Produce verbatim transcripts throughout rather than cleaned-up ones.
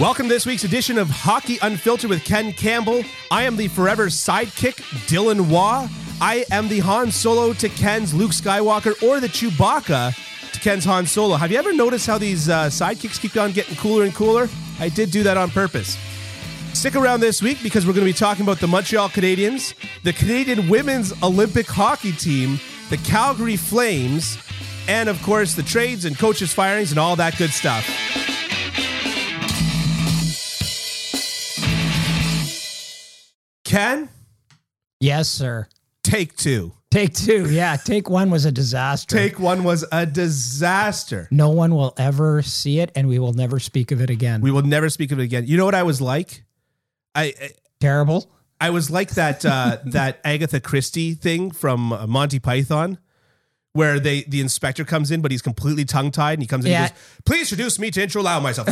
Welcome to this week's edition of Hockey Unfiltered with Ken Campbell. I am the forever sidekick, Dylan Waugh. I am the Han Solo to Ken's Luke Skywalker, or the Chewbacca to Ken's Han Solo. Have you ever noticed how these uh, sidekicks keep on getting cooler and cooler? I did do that on purpose. Stick around this week because we're going to be talking about the Montreal Canadiens, the Canadian Women's Olympic Hockey Team, the Calgary Flames, and of course the trades and coaches firings and all that good stuff. Ken? Yes, sir. Take two. Take two. Yeah. Take one was a disaster. Take one was a disaster. No one will ever see it, and we will never speak of it again. We will never speak of it again. You know what I was like? I, I Terrible. I was like that, uh, that Agatha Christie thing from uh, Monty Python, where they the inspector comes in, but he's completely tongue-tied, and he comes in yeah. and he goes, "Please introduce me to allow myself."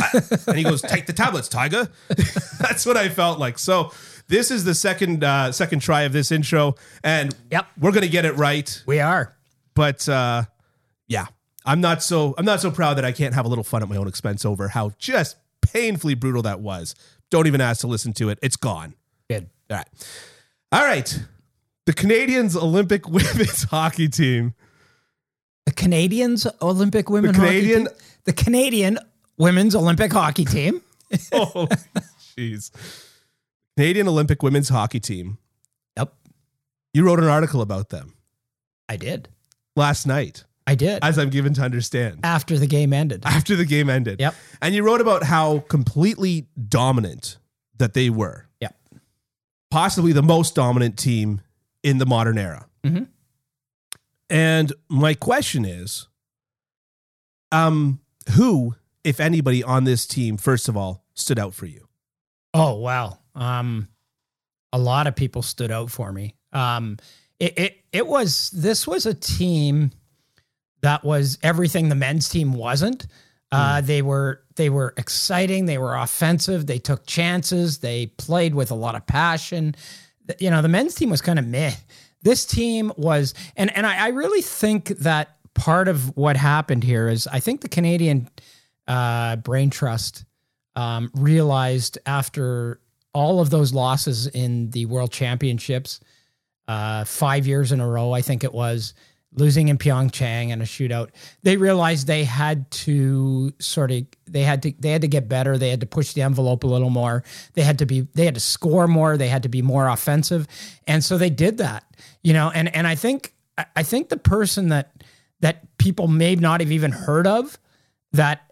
And he goes, "Take the tablets, tiger." That's what I felt like. So this is the second uh, second try of this intro, and yep. we're gonna get it right. We are, but uh, yeah, I'm not so I'm not so proud that I can't have a little fun at my own expense over how just painfully brutal that was. Don't even ask to listen to it; it's gone. Good. All right, all right. The Canadians Olympic Women's Hockey Team. The Canadians Olympic Women's the Canadian Hockey Team. The Canadian Women's Olympic Hockey Team. Oh, jeez. Canadian Olympic Women's Hockey Team. Yep. You wrote an article about them. I did. Last night. I did. As I'm given to understand. After the game ended. After the game ended. Yep. And you wrote about how completely dominant that they were. Yep. Possibly the most dominant team in the modern era. Mm-hmm. And my question is, um, who, if anybody on this team, first of all, stood out for you? Oh, wow. Um, a lot of people stood out for me. Um, it, it, it was, this was a team that was everything the men's team wasn't. Uh, mm. they were, they were exciting. They were offensive. They took chances. They played with a lot of passion. You know, the men's team was kind of meh. This team was, and, and I, I really think that part of what happened here is I think the Canadian, uh, Brain Trust, um, realized after all of those losses in the World Championships, uh, five years in a row, I think it was, losing in Pyeongchang and a shootout, they realized they had to sort of, they had to, they had to get better. They had to push the envelope a little more. They had to be, they had to score more. They had to be more offensive. And so they did that, you know, and, and I think, I think the person that, that people may not have even heard of that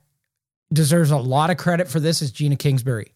deserves a lot of credit for this is Gina Kingsbury.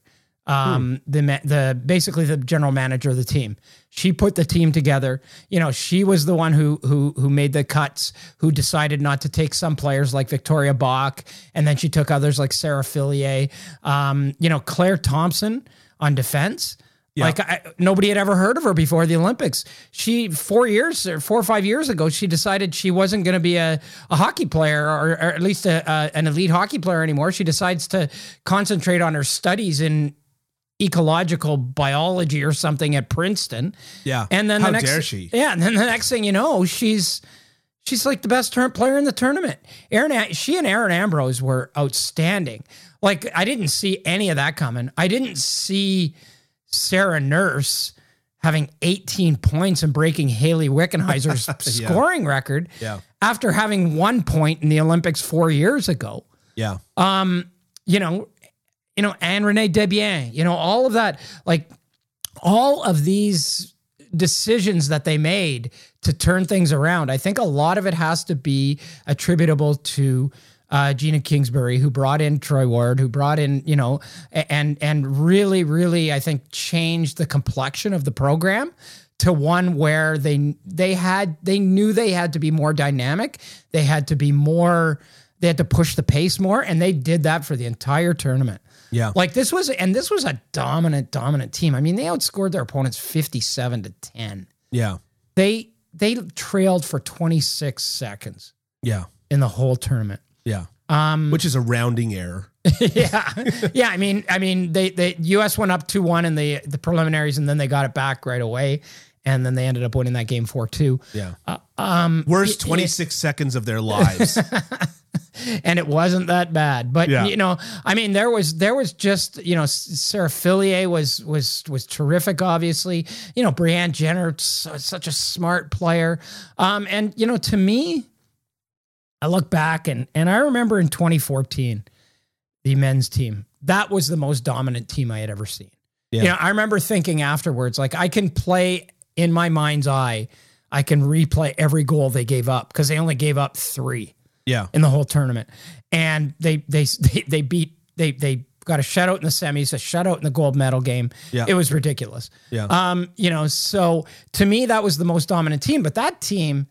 Um, the, the, basically the general manager of the team. She put the team together. You know, she was the one who, who, who made the cuts, who decided not to take some players like Victoria Bach. And then she took others like Sarah Fillier, um, you know, Claire Thompson on defense. Yeah. Like I, nobody had ever heard of her before the Olympics. She four years or four or five years ago, she decided she wasn't going to be a, a hockey player or, or at least a, a, an elite hockey player anymore. She decides to concentrate on her studies in ecological biology or something at Princeton. Yeah. And then How the next, dare she? Yeah. And then the next thing you know, she's, she's like the best turn player in the tournament. Aaron, she and Aaron Ambrose were outstanding. Like I didn't see any of that coming. I didn't see Sarah Nurse having eighteen points and breaking Haley Wickenheiser's yeah. scoring record yeah. after having one point in the Olympics four years ago. Yeah. Um, you know, You know, and Renee Debien, you know, all of that, like all of these decisions that they made to turn things around. I think a lot of it has to be attributable to uh, Gina Kingsbury, who brought in Troy Ward, who brought in, you know, and and really, really, I think, changed the complexion of the program to one where they they had they knew they had to be more dynamic. They had to be more. They had to push the pace more. And they did that for the entire tournament. Yeah. Like this was, and this was a dominant, dominant team. I mean, they outscored their opponents fifty-seven to ten. Yeah. They, they trailed for twenty-six seconds. Yeah. In the whole tournament. Yeah. Um, which is a rounding error. yeah. Yeah. I mean, I mean, they, they, U S went up two one in the, the preliminaries and then they got it back right away. And then they ended up winning that game four two. Yeah. Uh, um, Worst twenty-six it, it, seconds of their lives. and it wasn't that bad. But yeah. you know, I mean, there was there was just you know, Sarah Fillier was was was terrific. Obviously, you know, Breanne Jenner, such a smart player. Um, and you know, to me, I look back and and I remember in twenty fourteen, the men's team, that was the most dominant team I had ever seen. Yeah. You know, I remember thinking afterwards, like, I can play in my mind's eye, I can replay every goal they gave up, because they only gave up three yeah. in the whole tournament. And they they they, they beat, they they got a shutout in the semis, a shutout in the gold medal game. Yeah. It was ridiculous. Yeah. Um, you know, so to me, that was the most dominant team, but that team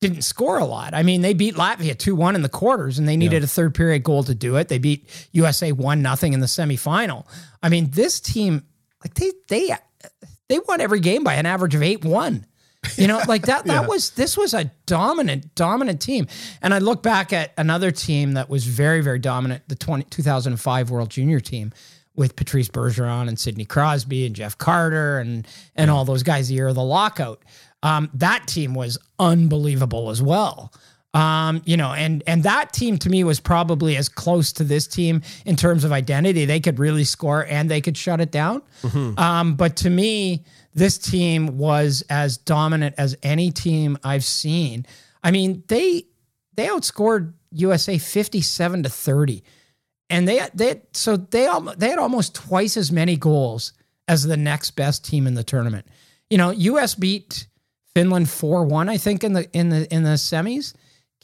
didn't score a lot. I mean, they beat Latvia two one in the quarters, and they needed yeah. a third period goal to do it. They beat U S A one nothing in the semifinal. I mean, this team, like they they they won every game by an average of eight one. You know, like that, that yeah. was, this was a dominant, dominant team. And I look back at another team that was very, very dominant, the twenty, two thousand five World Junior team with Patrice Bergeron and Sidney Crosby and Jeff Carter and, and yeah. all those guys the year of the lockout. Um, that team was unbelievable as well. Um, you know, and, and that team to me was probably as close to this team in terms of identity. They could really score and they could shut it down. Mm-hmm. Um, but to me, this team was as dominant as any team I've seen. I mean, they, they outscored U S A fifty-seven to thirty, and they, they, so they, they had almost twice as many goals as the next best team in the tournament. You know, U S beat Finland four one, I think, in the, in the, in the semis.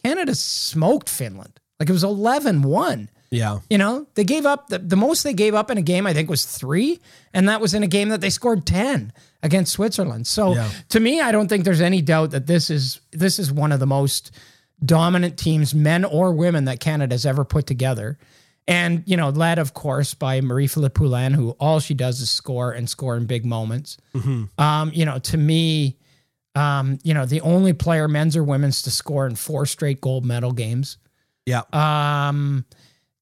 Canada smoked Finland. Like, it was eleven one. Yeah. You know, they gave up, the, the most they gave up in a game, I think, was three. And that was in a game that they scored ten against Switzerland. So yeah. to me, I don't think there's any doubt that this is, this is one of the most dominant teams, men or women, that Canada's ever put together. And, you know, led, of course, by Marie-Philip Poulin, who all she does is score and score in big moments. Mm-hmm. Um, you know, to me... Um, you know, the only player, men's or women's, to score in four straight gold medal games. Yeah. Um,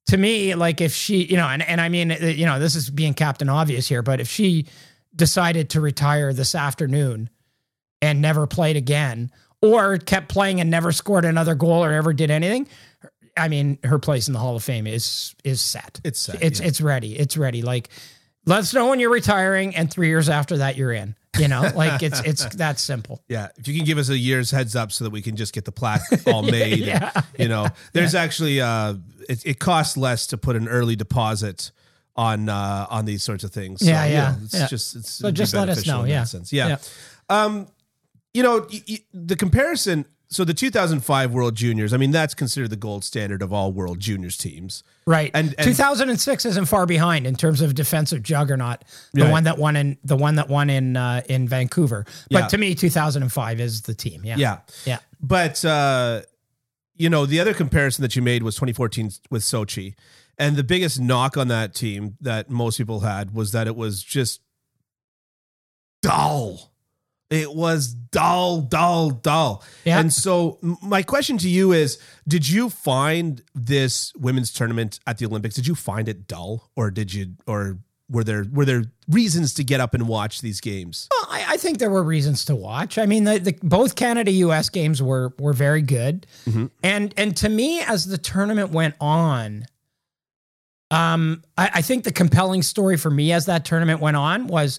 to me, like, if she, you know, and, and I mean, you know, this is being Captain Obvious here, but if she decided to retire this afternoon and never played again, or kept playing and never scored another goal or ever did anything, I mean, her place in the Hall of Fame is, is set. It's set. It's, yeah. it's ready. It's ready. Like, let us know when you're retiring, and three years after that, you're in. You know, like, it's, it's that simple. Yeah. If you can give us a year's heads up so that we can just get the plaque all made, yeah, and, you know, there's yeah. actually, uh, it, it costs less to put an early deposit on, uh, on these sorts of things. So, yeah. Yeah. You know, it's yeah. just, it's so just let us know. Yeah. Yeah. yeah. Um, you know, y- y- the comparison, so the two thousand five World Juniors, I mean, that's considered the gold standard of all World Juniors teams. Right. And, and two thousand six isn't far behind in terms of defensive juggernaut, the right. one that won in the one that won in uh, in Vancouver. But yeah. to me, two thousand five is the team. Yeah. Yeah. Yeah. But uh, you know, the other comparison that you made was twenty fourteen with Sochi. And the biggest knock on that team that most people had was that it was just dull. It was dull, dull, dull. Yeah. And so my question to you is, did you find this women's tournament at the Olympics, did you find it dull, or did you, or were there, were there reasons to get up and watch these games? Well, I, I think there were reasons to watch. I mean, the, the both Canada U S games were, were very good. Mm-hmm. And, and to me, as the tournament went on, um, I, I think the compelling story for me as that tournament went on was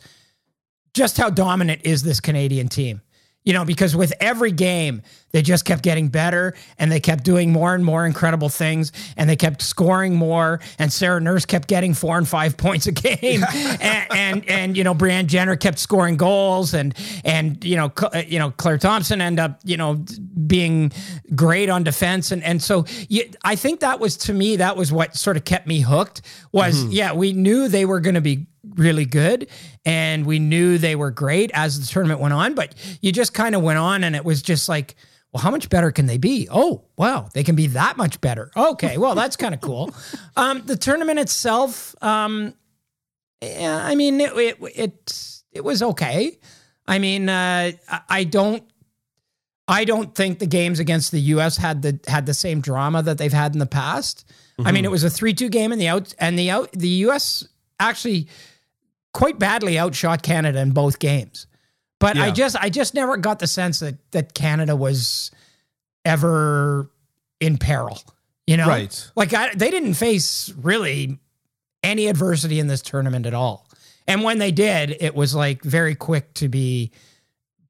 just how dominant is this Canadian team? You know, because with every game, they just kept getting better, and they kept doing more and more incredible things, and they kept scoring more, and Sarah Nurse kept getting four and five points a game, and, and, and, you know, Breanne Jenner kept scoring goals, and, and, you know, you know, Claire Thompson ended up, you know, being great on defense. And, and so you, I think that was, to me, that was what sort of kept me hooked was, mm-hmm. yeah, we knew they were going to be really good, and we knew they were great as the tournament went on, but you just kind of went on, and it was just like, well, how much better can they be? Oh, wow. They can be that much better. Okay. Well, that's kind of cool. Um, the tournament itself, um, yeah, I mean, it, it, it, it was okay. I mean, uh, I don't, I don't think the games against the U S had the, had the same drama that they've had in the past. Mm-hmm. I mean, it was a three two game, in the out and the out, the U S actually quite badly outshot Canada in both games. But yeah. I just I just never got the sense that that Canada was ever in peril. You know, right. Like I, they didn't face really any adversity in this tournament at all. And when they did, it was like very quick to be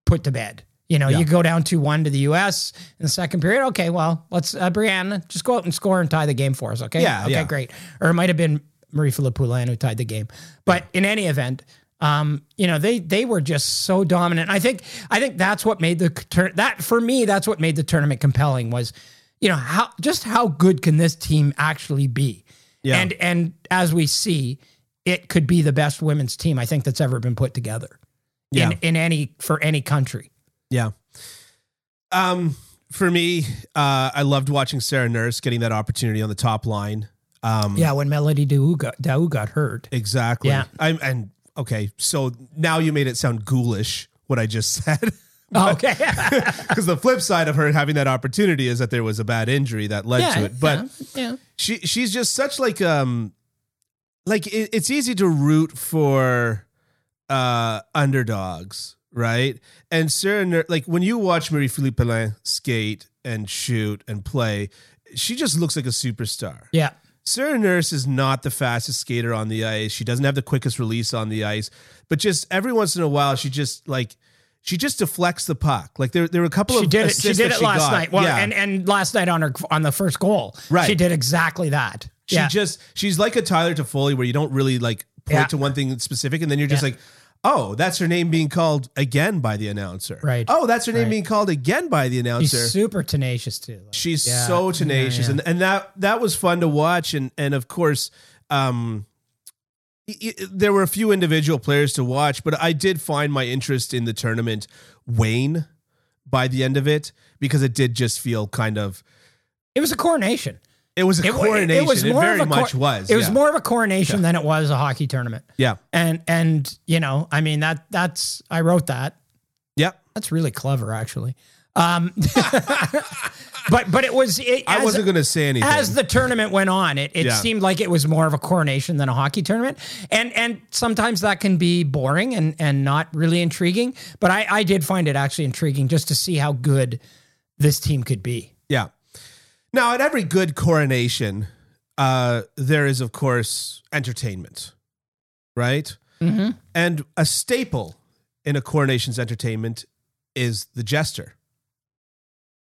put to bed. You know, yeah. you go down two one to the U S in the second period. Okay, well, let's, uh, Brianna, just go out and score and tie the game for us, okay? Yeah, Okay, yeah. great. Or it might have been Marie-Philip Poulin who tied the game. But yeah. in any event, um, you know, they they were just so dominant. I think I think that's what made the, that for me, that's what made the tournament compelling was, you know, how just how good can this team actually be? Yeah. And, and as we see, it could be the best women's team I think that's ever been put together yeah. in, in any, for any country. Yeah. Um, for me, uh, I loved watching Sarah Nurse getting that opportunity on the top line. Um, yeah, when Melody Dau got, Dau got hurt. Exactly. Yeah. I'm, and okay, so now you made it sound ghoulish, what I just said. but, okay. Because the flip side of her having that opportunity is that there was a bad injury that led yeah, to it. But yeah, yeah. she she's just such like, um, like it, it's easy to root for uh, underdogs. Right. And Sarah, like when you watch Marie-Philip Poulin skate and shoot and play, she just looks like a superstar. Yeah. Sarah Nurse is not the fastest skater on the ice. She doesn't have the quickest release on the ice, but just every once in a while, she just like, she just deflects the puck. Like there, there were a couple she of did it. She did it she last got. night. Well, yeah. and, and last night on her, on the first goal, right. she did exactly that. She yeah. just, she's like a Tyler Toffoli where you don't really like point yeah. to one thing specific. And then you're just yeah. like, oh, that's her name being called again by the announcer. Right. Oh, that's her name right. being called again by the announcer. She's super tenacious too. Like, She's yeah. so tenacious. Yeah, yeah. And and that, that was fun to watch. And, and of course, um, it, it, there were a few individual players to watch, but I did find my interest in the tournament wane by the end of it because it did just feel kind of... It was a coronation. It was a it, coronation. It, it, was it very cor- much was. It yeah. was more of a coronation yeah. than it was a hockey tournament. Yeah. And, and you know, I mean, that that's, I wrote that. Yeah. That's really clever, actually. Um, but, but it was, it, I as, wasn't going to say anything. As the tournament went on, it, it yeah. seemed like it was more of a coronation than a hockey tournament. And, and sometimes that can be boring and, and not really intriguing, but I, I did find it actually intriguing just to see how good this team could be. Yeah. Now, at every good coronation, uh, there is, of course, entertainment, right? Mm-hmm. And a staple in a coronation's entertainment is the jester,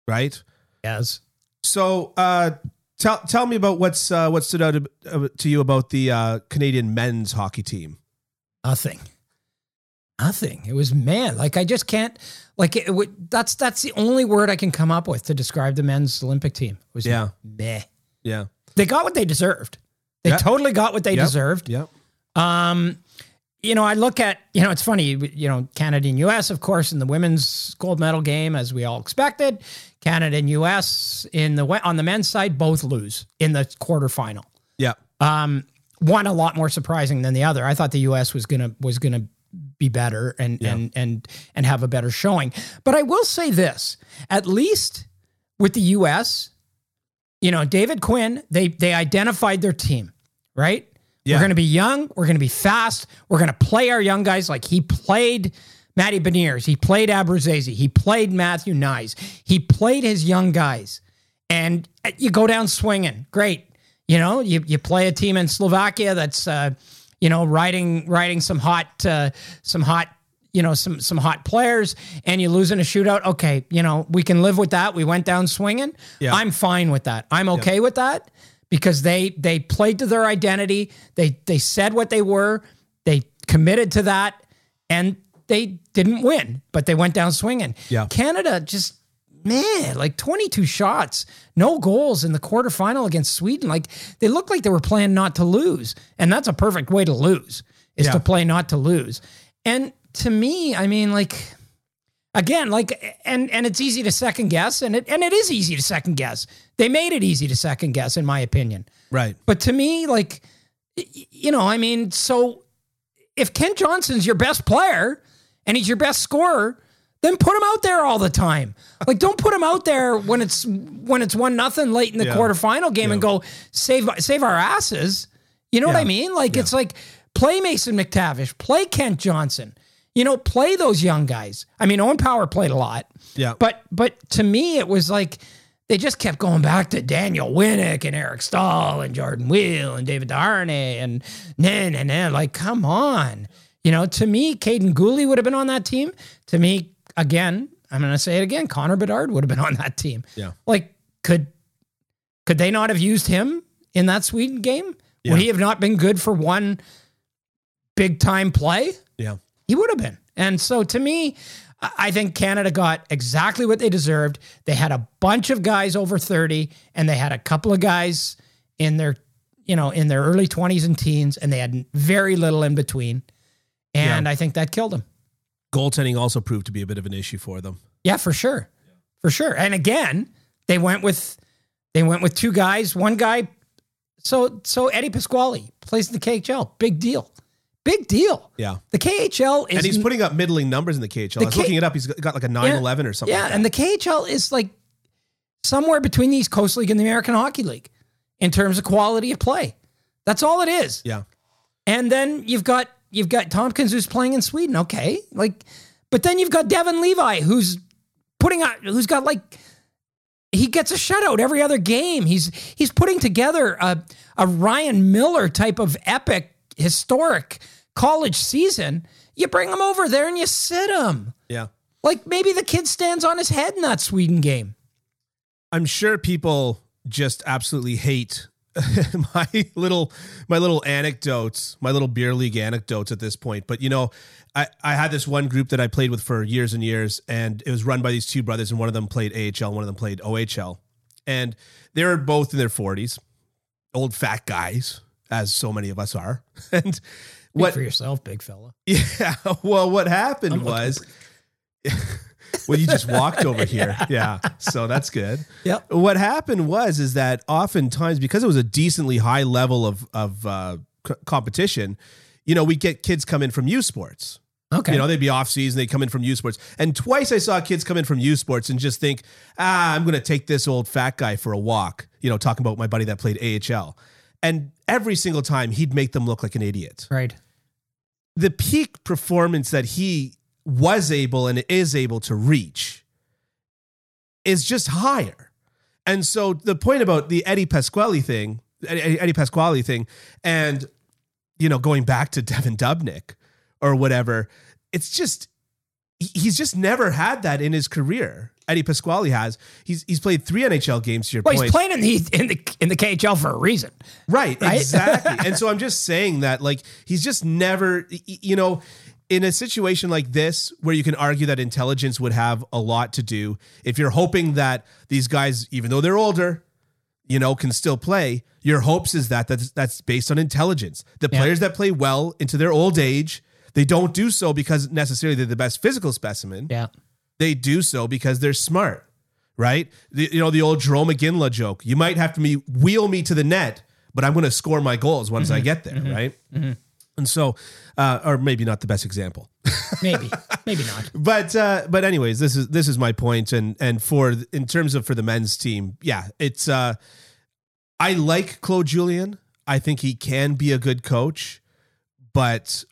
right? Yes. So, uh, tell tell me about what's uh, what stood out to, uh, to you about the uh, Canadian men's hockey team. Nothing. Nothing. It was man. Like I just can't. Like it, it, that's that's the only word I can come up with to describe the men's Olympic team. It was yeah. meh. Yeah. They got what they deserved. They yep. totally got what they yep. deserved. Yep. Um, you know, I look at you know, it's funny. You know, Canada and U S, of course, in the women's gold medal game, as we all expected. Canada and U S in the on the men's side both lose in the quarterfinal. Yeah. Um, one a lot more surprising than the other. I thought the U S was gonna was gonna. be better and, yeah. and, and, and have a better showing. But I will say this, at least with the U S, you know, David Quinn, they, they identified their team, right? Yeah. We're going to be young. We're going to be fast. We're going to play our young guys. Like he played Matty Beniers. He played Abruzzese. He played Matthew Nyes. He played his young guys and you go down swinging. Great. You know, you, you play a team in Slovakia that's, uh, you know, riding, riding some hot, uh, some hot, you know, some, some hot players and you lose in a shootout. Okay. You know, we can live with that. We went down swinging. Yeah. I'm fine with that. I'm okay yeah. with that because they, they played to their identity. They, they said what they were, they committed to that and they didn't win, but they went down swinging. Yeah. Canada just, man, like twenty-two shots, no goals in the quarterfinal against Sweden. Like they looked like they were playing not to lose. And that's a perfect way to lose is yeah. to play not to lose. And to me, I mean, like, again, like, and, and it's easy to second guess and it, and it is easy to second guess. They made it easy to second guess in my opinion. Right. But to me, like, you know, I mean, so if Ken Johnson's your best player and he's your best scorer, then put him out there all the time. Like, don't put him out there when it's when it's one nothing late in the yeah. quarterfinal game yeah. and go save save our asses. You know yeah. what I mean? Like, yeah. it's like play Mason McTavish, play Kent Johnson. You know, play those young guys. I mean, Owen Power played a lot. Yeah, but but to me, it was like they just kept going back to Daniel Winnick and Eric Staal and Jordan Weal and David Darnay and then and then. Like, come on. You know, to me, Caden Gooley would have been on that team. To me, again, I'm going to say it again, Connor Bedard would have been on that team. Yeah. Like, could could they not have used him in that Sweden game? Yeah. Would he have not been good for one big-time play? Yeah. He would have been. And so, to me, I think Canada got exactly what they deserved. They had a bunch of guys over thirty, and they had a couple of guys in their, you know, in their early twenties and teens, and they had very little in between. And yeah. I think that killed them. Goaltending also proved to be a bit of an issue for them. Yeah, for sure. Yeah. For sure. And again, they went with they went with two guys, one guy. So so Eddie Pasquale plays in the K H L. Big deal. Big deal. Yeah. The K H L is... And he's putting up middling numbers in the K H L. The I was K- looking it up. He's got like a nine eleven yeah, or something. Yeah, like that. And the K H L is like somewhere between the East Coast League and the American Hockey League in terms of quality of play. That's all it is. Yeah. And then you've got You've got Tompkins who's playing in Sweden, okay. Like, but then you've got Devon Levi who's putting out, who's got like, he gets a shutout every other game. He's he's putting together a a Ryan Miller type of epic, historic college season. You bring him over there and you sit him. Yeah, like maybe the kid stands on his head in that Sweden game. I'm sure people just absolutely hate my little, my little anecdotes, my little beer league anecdotes at this point. But you know, I, I had this one group that I played with for years and years, and it was run by these two brothers, and one of them played A H L, one of them played O H L, and they were both in their forties, old fat guys, as so many of us are. And what Speak for yourself, big fella? Yeah. Well, what happened I'm was, well, you just walked over here. Yeah. yeah. So that's good. Yeah. What happened was, is that oftentimes because it was a decently high level of, of uh, c- competition, you know, we get kids come in from U Sports. Okay. You know, they'd be off season. They come in from U Sports. And twice I saw kids come in from U Sports and just think, ah, I'm going to take this old fat guy for a walk. You know, talking about my buddy that played A H L. And every single time he'd make them look like an idiot. Right. The peak performance that he was able and is able to reach is just higher. And so the point about the Eddie Pasquale thing, Eddie Pasquale thing, and, you know, going back to Devan Dubnyk or whatever, it's just, he's just never had that in his career. Eddie Pasquale has. He's he's played three N H L games to your well, point. Well, he's playing in the, in the in the K H L for a reason. Right, right? Exactly. And so I'm just saying that, like, he's just never, you know, in a situation like this, where you can argue that intelligence would have a lot to do, if you're hoping that these guys, even though they're older, you know, can still play, your hopes is that that's, that's based on intelligence. The yeah. players that play well into their old age, they don't do so because necessarily they're the best physical specimen. Yeah. They do so because they're smart, right? The, you know, the old Jerome McGinley joke, you might have to me wheel me to the net, but I'm going to score my goals once mm-hmm. I get there, mm-hmm. right? Mm-hmm. And so, uh, or maybe not the best example. maybe, maybe not. But, uh, but anyways, this is, this is my point. And, and for, in terms of for the men's team, yeah, it's, uh, I like Claude Julien. I think he can be a good coach, but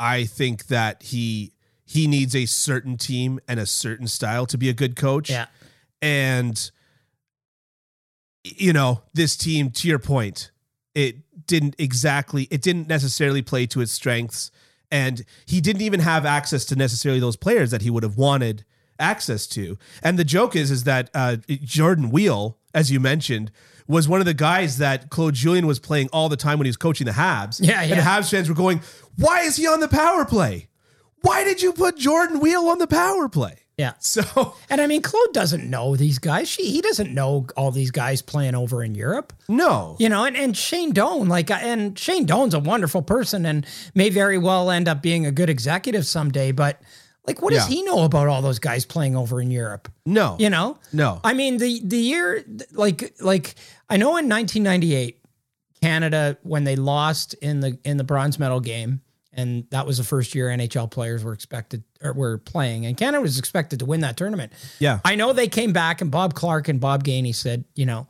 I think that he, he needs a certain team and a certain style to be a good coach. Yeah. And, you know, this team, to your point, it, didn't exactly, it didn't necessarily play to its strengths, and he didn't even have access to necessarily those players that he would have wanted access to. And the joke is, is that uh, Jordan Weal, as you mentioned, was one of the guys that Claude Julien was playing all the time when he was coaching the Habs. Yeah, yeah. And the Habs fans were going, why is he on the power play? Why did you put Jordan Weal on the power play? Yeah. So, and I mean, Claude doesn't know these guys. She, he doesn't know all these guys playing over in Europe. No. You know, and, and Shane Doan, like, and Shane Doan's a wonderful person and may very well end up being a good executive someday. But like, what yeah. does he know about all those guys playing over in Europe? No. You know? No. I mean, the, the year, like, like I know in nineteen ninety-eight, Canada, when they lost in the, in the bronze medal game, and that was the first year N H L players were expected or were playing, and Canada was expected to win that tournament. Yeah. I know they came back, and Bob Clark and Bob Gainey said, you know,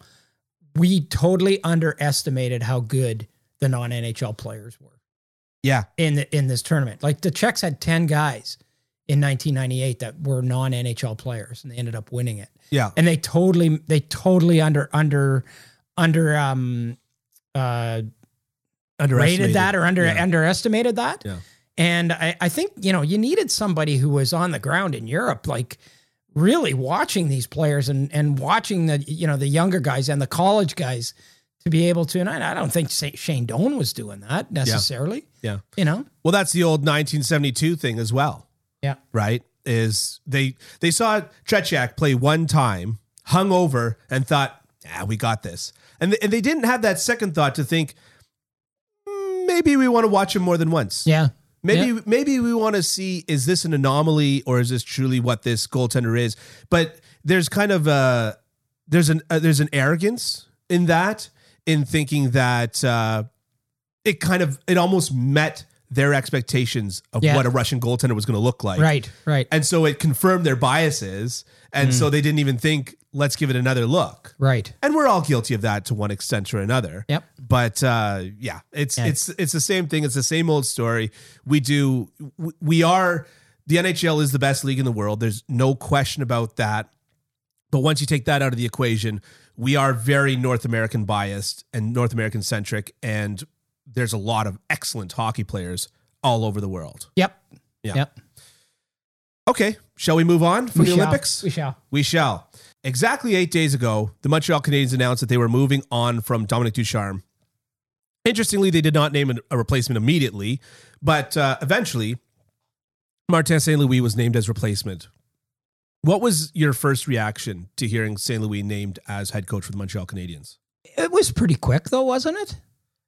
we totally underestimated how good the non-N H L players were. Yeah. In the, in this tournament. Like the Czechs had ten guys in nineteen ninety-eight that were non-N H L players, and they ended up winning it. Yeah. And they totally, they totally under, under, under, um, uh, underrated that or under yeah. underestimated that. Yeah. And I, I think, you know, you needed somebody who was on the ground in Europe, like really watching these players and, and watching the, you know, the younger guys and the college guys to be able to, and I, I don't think Shane Doan was doing that necessarily. Yeah. yeah. You know? Well, that's the old nineteen seventy-two thing as well. Yeah. Right? Is they, they saw Tretiak play one time, hung over and thought, ah, we got this. And, th- and they didn't have that second thought to think, maybe we want to watch him more than once. Yeah. Maybe yeah. maybe we want to see, is this an anomaly or is this truly what this goaltender is? But there's kind of a, there's an uh, there's an arrogance in that, in thinking that uh, it kind of, it almost met their expectations of yeah. what a Russian goaltender was going to look like. Right, right. And so it confirmed their biases. And mm. so they didn't even think, let's give it another look. Right. And we're all guilty of that to one extent or another. Yep. But uh, yeah, it's, yeah. it's, it's the same thing. It's the same old story. We do. We are, the N H L is the best league in the world. There's no question about that. But once you take that out of the equation, we are very North American biased and North American centric. And there's a lot of excellent hockey players all over the world. Yep. Yeah. Yep. Okay. Shall we move on from we the shall. Olympics? We shall. We shall. Exactly eight days ago, the Montreal Canadiens announced that they were moving on from Dominic Ducharme. Interestingly, they did not name a replacement immediately, but uh, eventually, Martin Saint-Louis was named as replacement. What was your first reaction to hearing Saint-Louis named as head coach for the Montreal Canadiens? It was pretty quick, though, wasn't it?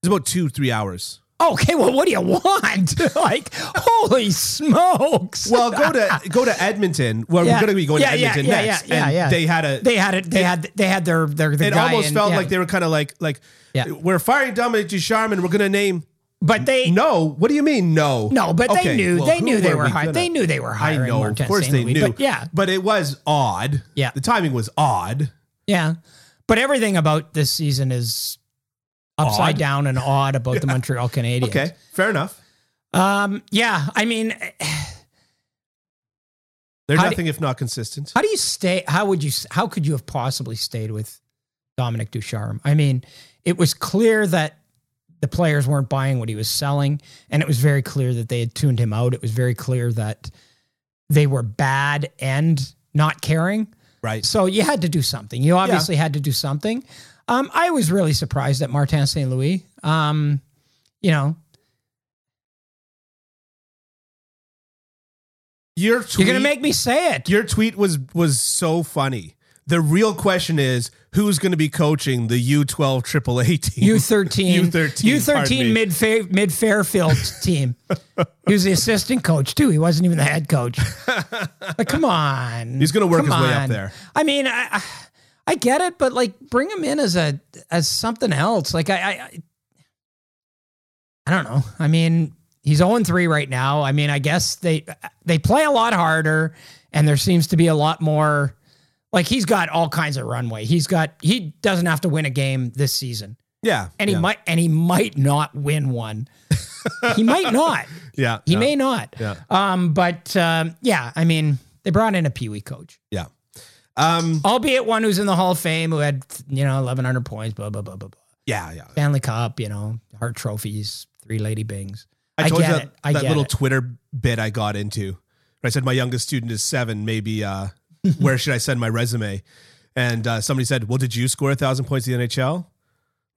It was about two, three hours. Okay, well, what do you want? Like, holy smokes! Well, go to go to Edmonton. Well, yeah. we're going to be going yeah, to Edmonton yeah, yeah, next. Yeah, yeah, and yeah. They had a they had it. They it, had they had their their. The it guy almost in, felt yeah. like they were kind of like like yeah. we're firing Dominic Ducharme and we're going to name. But they no. What do you mean no? No, but okay, they knew well, they knew they were, were hiring. They knew they were hiring. I know, Martin of course they Louis, knew. But yeah, but it was odd. Yeah, the timing was odd. Yeah, but everything about this season is. Upside odd. Down and odd about yeah. the Montreal Canadiens. Okay, fair enough. Um, yeah, I mean... They're nothing do, if not consistent. How do you stay... How would you? How could you have possibly stayed with Dominic Ducharme? I mean, it was clear that the players weren't buying what he was selling, and it was very clear that they had tuned him out. It was very clear that they were bad and not caring. Right. So you had to do something. You obviously yeah. had to do something. Um, I was really surprised at Martin Saint-Louis. Um, you know, your tweet, you're going to make me say it. Your tweet was was so funny. The real question is who's going to be coaching the U twelve Triple A team, U thirteen, U thirteen, U thirteen mid mid Fairfield team. He was the assistant coach too. He wasn't even the head coach. Like, come on, he's going to work come his way on. Up there. I mean, I. I I get it, but like bring him in as a as something else. Like I, I, I don't know. I mean, he's oh and three right now. I mean, I guess they they play a lot harder, and there seems to be a lot more. Like he's got all kinds of runway. He's got he doesn't have to win a game this season. Yeah, and he yeah. might and he might not win one. He might not. Yeah, he yeah, may not. Yeah. Um. But um. Yeah. I mean, they brought in a Pee Wee coach. Yeah. Um, albeit one who's in the Hall of Fame, who had, you know, eleven hundred points, blah, blah, blah, blah, blah. Yeah, yeah. Stanley Cup, you know, Hart trophies, three Lady Bings. I told I get you that, it. I that get little it. Twitter bit I got into. I said, my youngest student is seven, maybe uh, where should I send my resume? And uh, somebody said, well, did you score a thousand points in the N H L?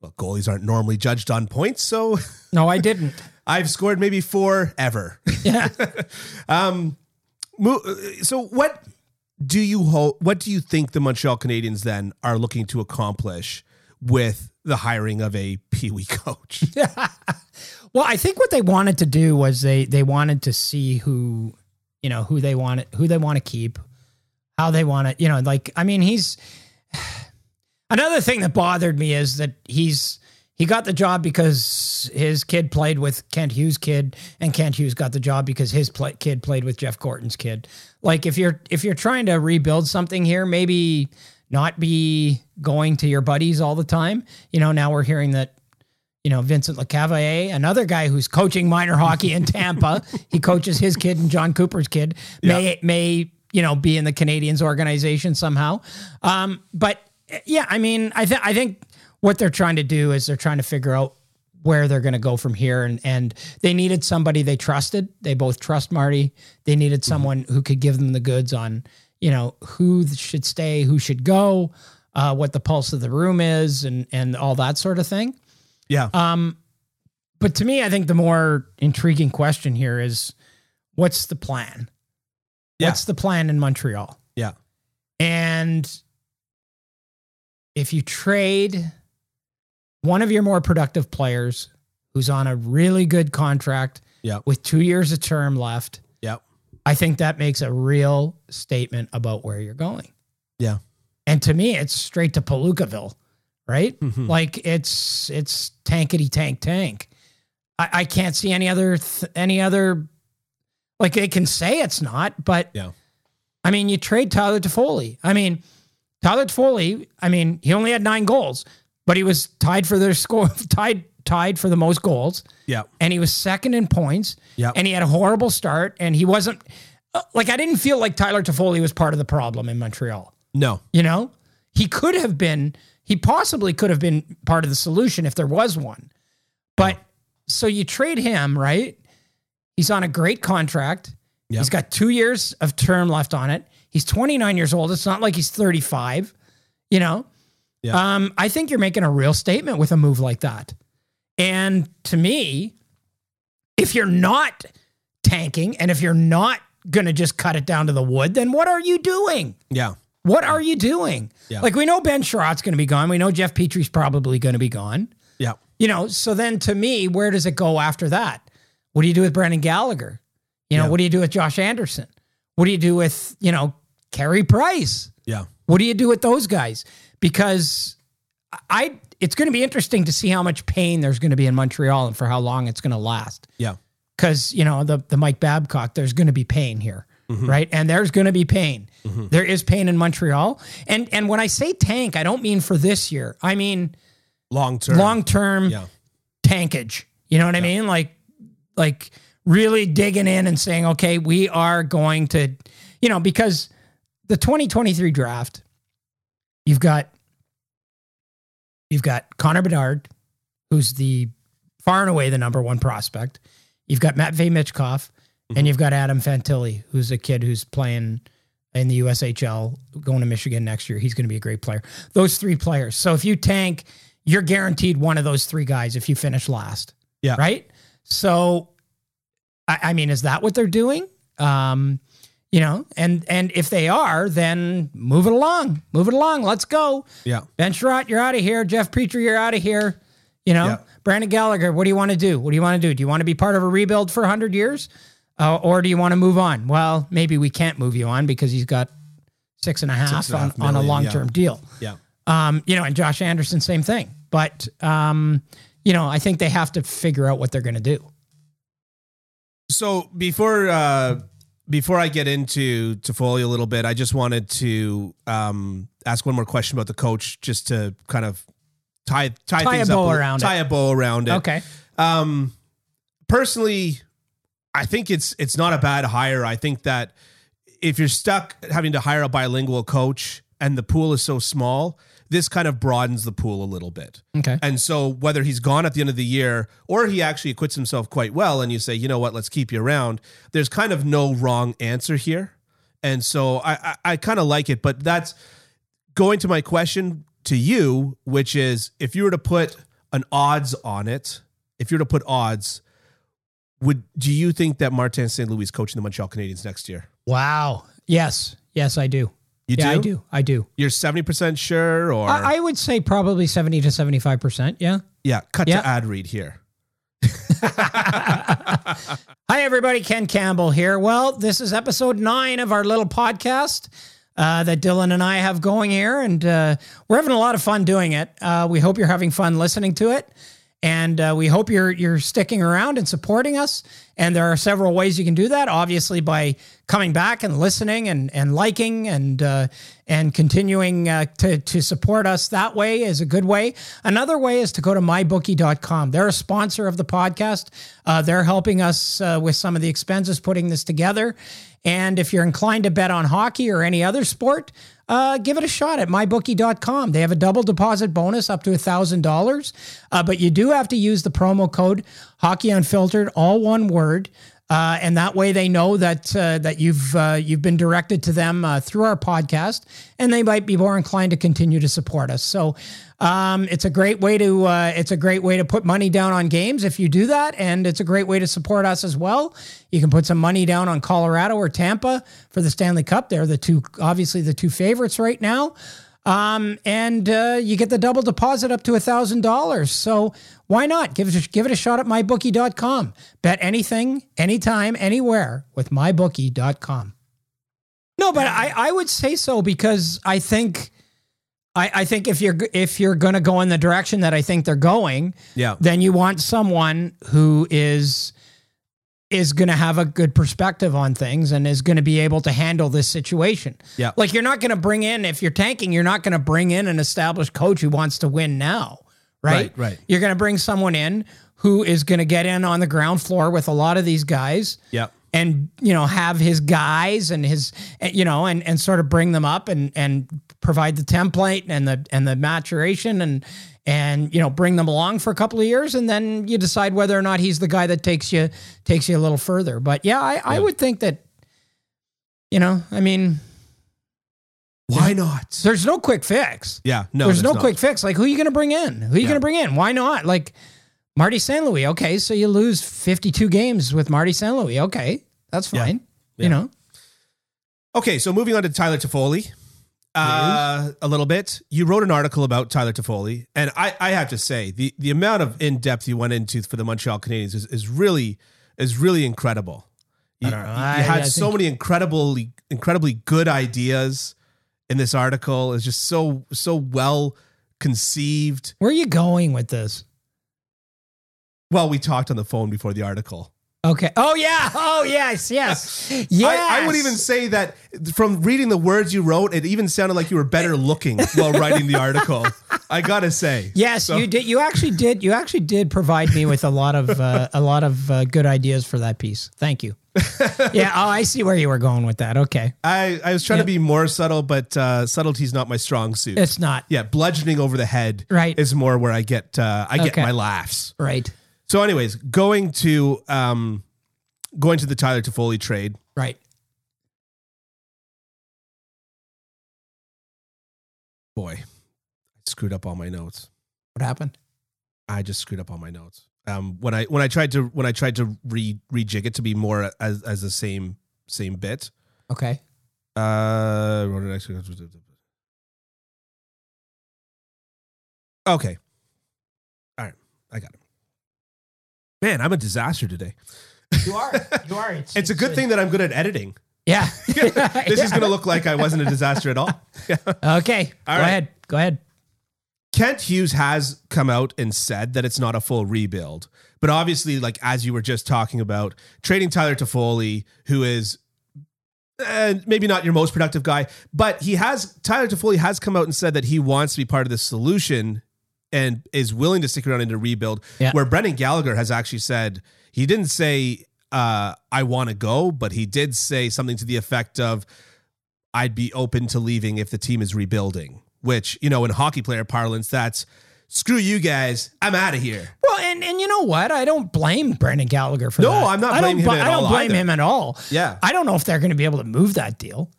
Well, goalies aren't normally judged on points, so. No, I didn't. I've scored maybe four ever. Yeah. um, so what... Do you hope, what do you think the Montreal Canadiens then are looking to accomplish with the hiring of a Pee Wee coach? Well, I think what they wanted to do was they they wanted to see who, you know, who they want who they want to keep, how they want to, you know, like I mean, he's another thing that bothered me is that he's he got the job because his kid played with Kent Hughes' kid, and Kent Hughes got the job because his play, kid played with Jeff Corton's kid. Like if you're if you're trying to rebuild something here, maybe not be going to your buddies all the time. You know, now we're hearing that, you know, Vincent LeCavalier, another guy who's coaching minor hockey in Tampa, he coaches his kid and John Cooper's kid, may yeah. may you know, be in the Canadiens organization somehow. Um, but yeah, I mean, I think, I think what they're trying to do is they're trying to figure out where they're going to go from here. And, and they needed somebody they trusted. They both trust Marty. They needed someone mm-hmm. who could give them the goods on, you know, who should stay, who should go, uh, what the pulse of the room is, and, and all that sort of thing. Yeah. Um, but to me, I think the more intriguing question here is what's the plan? Yeah. What's the plan in Montreal? Yeah. And if you trade one of your more productive players who's on a really good contract yep. with two years of term left, yep. I think that makes a real statement about where you're going. Yeah. And to me, it's straight to Palookaville, right? Mm-hmm. Like it's, it's tankety tank tank. I, I can't see any other, th- any other, like they can say it's not, but yeah. I mean, you trade Tyler Toffoli. I mean, Tyler Toffoli, I mean, he only had nine goals, but he was tied for their score, tied tied for the most goals. Yeah, and he was second in points. Yeah, and he had a horrible start, and he wasn't like I didn't feel like Tyler Toffoli was part of the problem in Montreal. No, you know, he could have been. He possibly could have been part of the solution if there was one. But yeah. so you trade him, right? He's on a great contract. Yep. He's got two years of term left on it. He's twenty-nine years old. It's not like he's thirty-five. You know. Yeah. Um, I think you're making a real statement with a move like that. And to me, if you're not tanking and if you're not going to just cut it down to the wood, then what are you doing? Yeah. What are you doing? Yeah. Like we know Ben Sherratt's going to be gone. We know Jeff Petry's probably going to be gone. Yeah. You know, so then to me, where does it go after that? What do you do with Brendan Gallagher? You know, yeah. what do you do with Josh Anderson? What do you do with, you know, Carey Price? Yeah. What do you do with those guys? Because I, it's going to be interesting to see how much pain there's going to be in Montreal and for how long it's going to last. Yeah. Because, you know, the, the Mike Babcock, there's going to be pain here, mm-hmm. right? And there's going to be pain. Mm-hmm. There is pain in Montreal. And and when I say tank, I don't mean for this year. I mean long-term long-term yeah. tankage. You know what yeah. I mean? Like like really digging in and saying, okay, we are going to, you know, because the twenty twenty-three draft, you've got You've got Connor Bedard, who's the far and away the number one prospect. You've got Matvei Mitchkov, mm-hmm. and you've got Adam Fantilli, who's a kid who's playing in the U S H L, going to Michigan next year. He's going to be a great player. Those three players. So if you tank, you're guaranteed one of those three guys if you finish last. Yeah. Right? So, I, I mean, is that what they're doing? Um, You know, and and if they are, then move it along. Move it along. Let's go. Yeah. Ben Sherratt, you're out of here. Jeff Petry, you're out of here. You know, yeah. Brandon Gallagher, what do you want to do? What do you want to do? Do you want to be part of a rebuild for one hundred years? Uh, or do you want to move on? Well, maybe we can't move you on because he's got six and a half, six and a half on, million, on a long-term yeah. deal. Yeah. Um, you know, and Josh Anderson, same thing. But, um, you know, I think they have to figure out what they're going to do. So before... Uh Before I get into Toffoli a little bit, I just wanted to um, ask one more question about the coach, just to kind of tie tie, tie things a bow up, around tie it. a bow around it. Okay. Um, personally, I think it's it's not a bad hire. I think that if you're stuck having to hire a bilingual coach and the pool is so small, this kind of broadens the pool a little bit. Okay. And so whether he's gone at the end of the year or he actually acquits himself quite well and you say, you know what, let's keep you around, there's kind of no wrong answer here. And so I, I, I kind of like it, but that's going to my question to you, which is if you were to put an odds on it, if you were to put odds, would do you think that Martin Saint-Louis is coaching the Montreal Canadiens next year? Wow. Yes. Yes, I do. You yeah, do? I do. I do. You're seventy percent sure? Or I, I would say probably seventy to seventy-five percent. Yeah. Yeah. Cut yeah. to ad read here. Hi, everybody. Ken Campbell here. Well, this is episode nine of our little podcast uh, that Dylan and I have going here. And uh, we're having a lot of fun doing it. Uh, we hope you're having fun listening to it. And uh, we hope you're you're sticking around and supporting us. And there are several ways you can do that. Obviously, by coming back and listening and and liking and uh, and continuing uh, to to support us that way is a good way. Another way is to go to my bookie dot com. They're a sponsor of the podcast. Uh, they're helping us uh, with some of the expenses putting this together. And if you're inclined to bet on hockey or any other sport, uh, give it a shot at my bookie dot com. They have a double deposit bonus up to one thousand dollars. Uh, but you do have to use the promo code Hockey Unfiltered, all one word. Uh, and that way they know that uh, that you've uh, you've been directed to them uh, through our podcast, and they might be more inclined to continue to support us. So um, it's a great way to uh, it's a great way to put money down on games if you do that, and it's a great way to support us as well. You can put some money down on Colorado or Tampa for the Stanley Cup. They're the two obviously the two favorites right now. Um, and uh, you get the double deposit up to one thousand dollars. So why not? Give it, give it a shot at my bookie dot com. Bet anything, anytime, anywhere with my bookie dot com. No, but I, I would say so because I think I, I think if you're if you're going to go in the direction that I think they're going, yeah. then you want someone who is is going to have a good perspective on things and is going to be able to handle this situation. Yeah. Like you're not going to bring in, if you're tanking, you're not going to bring in an established coach who wants to win now, right? Right, right. You're going to bring someone in who is going to get in on the ground floor with a lot of these guys. Yeah. And, you know, have his guys and his, you know, and, and sort of bring them up and, and provide the template and the, and the maturation and, and, you know, bring them along for a couple of years. And then you decide whether or not he's the guy that takes you, takes you a little further. But yeah, I, yeah. I would think that, you know, I mean, why not? There's no quick fix. Yeah. No, there's, there's no quick fix. Like who are you going to bring in? Who are you yeah. going to bring in? Why not? Like, Marty Saint Louis. Okay. So you lose fifty-two games with Marty Saint Louis. Okay. That's fine. Yeah, yeah. You know? Okay. So moving on to Tyler Toffoli, uh, a little bit, you wrote an article about Tyler Toffoli. And I, I have to say the, the amount of in depth you went into for the Montreal Canadiens is, is really, is really incredible. You, I don't know. you I, had I so think... many incredibly, incredibly good ideas in this article. It's just so, so well conceived. Where are you going with this? Well, we talked on the phone before the article. Okay. Oh, yeah. Oh, yes, yes, yes. I, I would even say that from reading the words you wrote, it even sounded like you were better looking while writing the article. I gotta say. Yes, so. you did. You actually did. You actually did provide me with a lot of uh, a lot of uh, good ideas for that piece. Thank you. Yeah. Oh, I see where you were going with that. Okay. I, I was trying yeah. to be more subtle, but uh, subtlety is not my strong suit. It's not. Yeah, bludgeoning over the head. Right. Is more where I get uh, I okay. get my laughs. Right. So anyways, going to um, going to the Tyler Toffoli trade. Right. Boy, I screwed up all my notes. What happened? I just screwed up all my notes. Um, when I when I tried to when I tried to re rejig it to be more as as the same same bit. Okay. Uh Okay. All right. I got it. Man, I'm a disaster today. You are. You are. It's, it's a good thing that I'm good at editing. Yeah. this yeah. is going to look like I wasn't a disaster at all. Yeah. Okay. All Go right. ahead. Go ahead. Kent Hughes has come out and said that it's not a full rebuild. But obviously, like as you were just talking about, trading Tyler Toffoli, who is uh, maybe not your most productive guy, but he has Tyler Toffoli has come out and said that he wants to be part of the solution and is willing to stick around in a rebuild yeah. where Brendan Gallagher has actually said, he didn't say, uh, I want to go, but he did say something to the effect of, I'd be open to leaving if the team is rebuilding, which, you know, in hockey player parlance, that's screw you guys. I'm out of here. Well, and, and you know what? I don't blame Brendan Gallagher for no, that. No, I'm not blaming him at all. I don't blame either. him at all. Yeah. I don't know if they're going to be able to move that deal.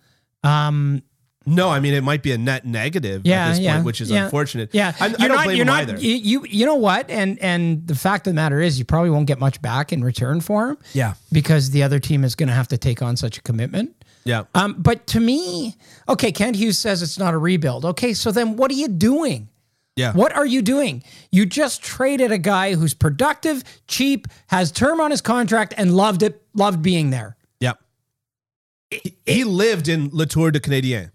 Um, No, I mean, it might be a net negative yeah, at this point, yeah, which is yeah. unfortunate. Yeah, I, I don't not, blame him not, either. You, you know what? And and the fact of the matter is you probably won't get much back in return for him. Yeah. Because the other team is going to have to take on such a commitment. Yeah. Um. But to me, okay, Kent Hughes says it's not a rebuild. Okay, so then what are you doing? Yeah. What are you doing? You just traded a guy who's productive, cheap, has term on his contract, and loved it, loved being there. Yep. He, he lived in La Tour du Canadien.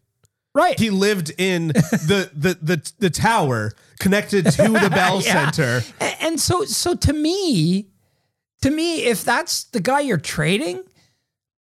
Right. He lived in the, the, the, the tower connected to the Bell yeah. Center. And so, so to me, to me, if that's the guy you're trading,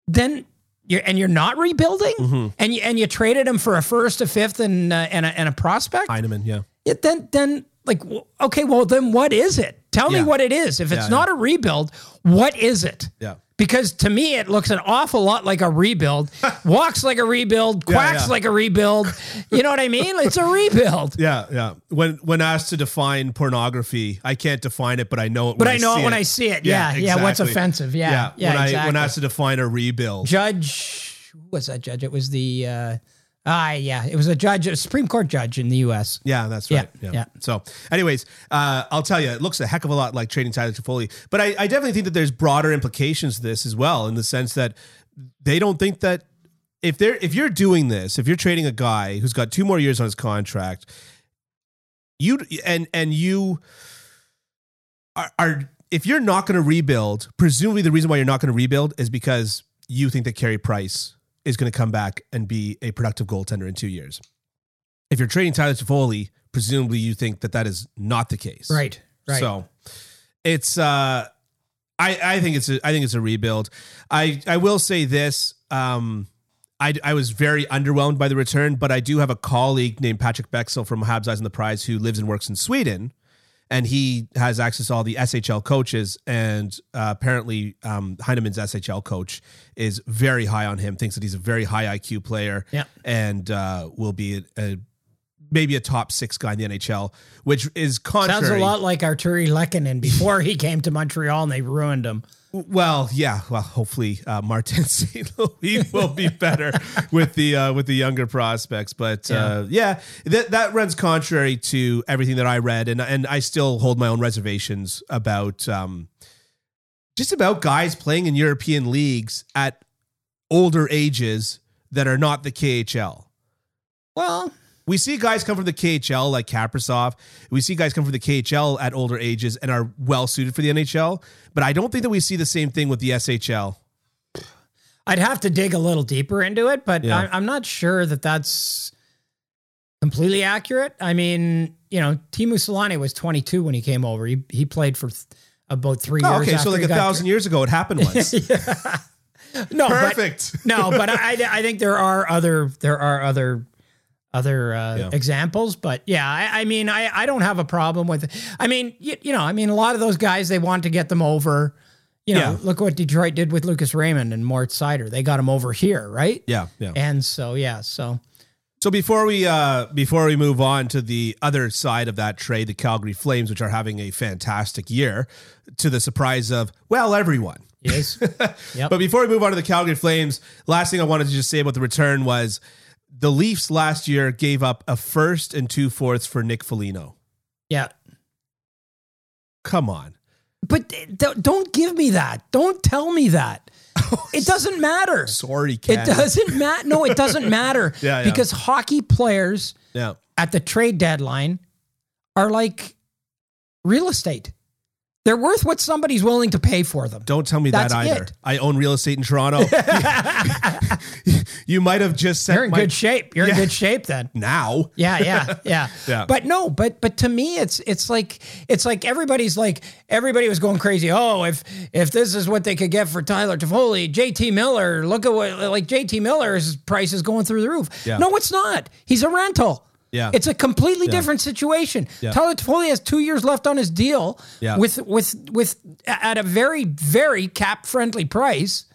then you're, and you're not rebuilding mm-hmm. and you, and you traded him for a first, a fifth and, uh, and a, and a prospect. Heineman, yeah. yeah. Then, then like, okay, well then what is it? Tell yeah. me what it is. If it's yeah, not yeah. a rebuild, what is it? Yeah. Because to me, it looks an awful lot like a rebuild. Walks like a rebuild. Quacks yeah, yeah. like a rebuild. You know what I mean? It's a rebuild. Yeah, yeah. When when asked to define pornography, I can't define it, but I know it but when I, I see it. But I know it when I see it. Yeah, yeah. Exactly. yeah what's offensive? Yeah, yeah. yeah when, exactly. I, when asked to define a rebuild. Judge, who was that judge? It was the... Uh, Ah, yeah. It was a judge, a Supreme Court judge in the U S. Yeah, that's right. Yeah. yeah. yeah. So anyways, uh, I'll tell you, it looks a heck of a lot like trading Tyler Toffoli, but I, I definitely think that there's broader implications to this as well, in the sense that they don't think that if they're, if you're doing this, if you're trading a guy who's got two more years on his contract, you, and, and you are, are if you're not going to rebuild, presumably the reason why you're not going to rebuild is because you think that Carey Price is going to come back and be a productive goaltender in two years. If you're trading Tyler Toffoli, presumably you think that that is not the case, right? Right. So it's, uh, I I think it's, a, I think it's a rebuild. I I will say this. Um, I I was very underwhelmed by the return, but I do have a colleague named Patrick Bexel from Habs Eyes on the Prize who lives and works in Sweden, and he has access to all the S H L coaches, and uh, apparently um, Heineman's S H L coach is very high on him, thinks that he's a very high I Q player, yeah. and uh, will be a, a, maybe a top six guy in the N H L, which is contrary. Sounds a lot like Arturi Lehkonen before he came to Montreal and they ruined him. Well, yeah. Well, hopefully uh, Martin Saint-Louis will be better with the uh, with the younger prospects. But yeah, uh, yeah that that runs contrary to everything that I read, and and I still hold my own reservations about um, just about guys playing in European leagues at older ages that are not the K H L. Well, we see guys come from the K H L like Kaprasov. We see guys come from the K H L at older ages and are well suited for the N H L. But I don't think that we see the same thing with the S H L. I'd have to dig a little deeper into it, but yeah. I'm not sure that that's completely accurate. I mean, you know, Teemu Selanne was twenty-two when he came over. He he played for th- about three oh, years. Okay, so like a thousand years ago, it happened once. no, perfect. But, no, but I I think there are other there are other. other uh, yeah. examples, but yeah, I, I mean, I, I don't have a problem with it. I mean, you, you know, I mean, a lot of those guys, they want to get them over, you know, yeah. look what Detroit did with Lucas Raymond and Mort Seider. They got him over here. Right. Yeah. yeah. And so, yeah. So, so before we, uh, before we move on to the other side of that trade, the Calgary Flames, which are having a fantastic year to the surprise of, well, everyone. Yes. Yep. But before we move on to the Calgary Flames, last thing I wanted to just say about the return was, the Leafs last year gave up a first and two fourths for Nick Foligno. Yeah. Come on. But th- don't give me that. Don't tell me that. It doesn't matter. Sorry, Ken. It doesn't matter. No, it doesn't matter. yeah, yeah. Because hockey players yeah. at the trade deadline are like real estate. They're worth what somebody's willing to pay for them. Don't tell me That's that either. It. I own real estate in Toronto. You might have just said... You're in my- good shape. You're yeah. in good shape then. Now. Yeah, yeah, yeah, yeah. But no, but but to me, it's it's like it's like everybody's like, everybody was going crazy. Oh, if if this is what they could get for Tyler Toffoli, J T Miller, look at what, like J T Miller's price is going through the roof. Yeah. No, it's not. He's a rental. Yeah. It's a completely yeah. different situation. Yeah. Tyler Toffoli has two years left on his deal yeah. with with with at a very, very cap-friendly price.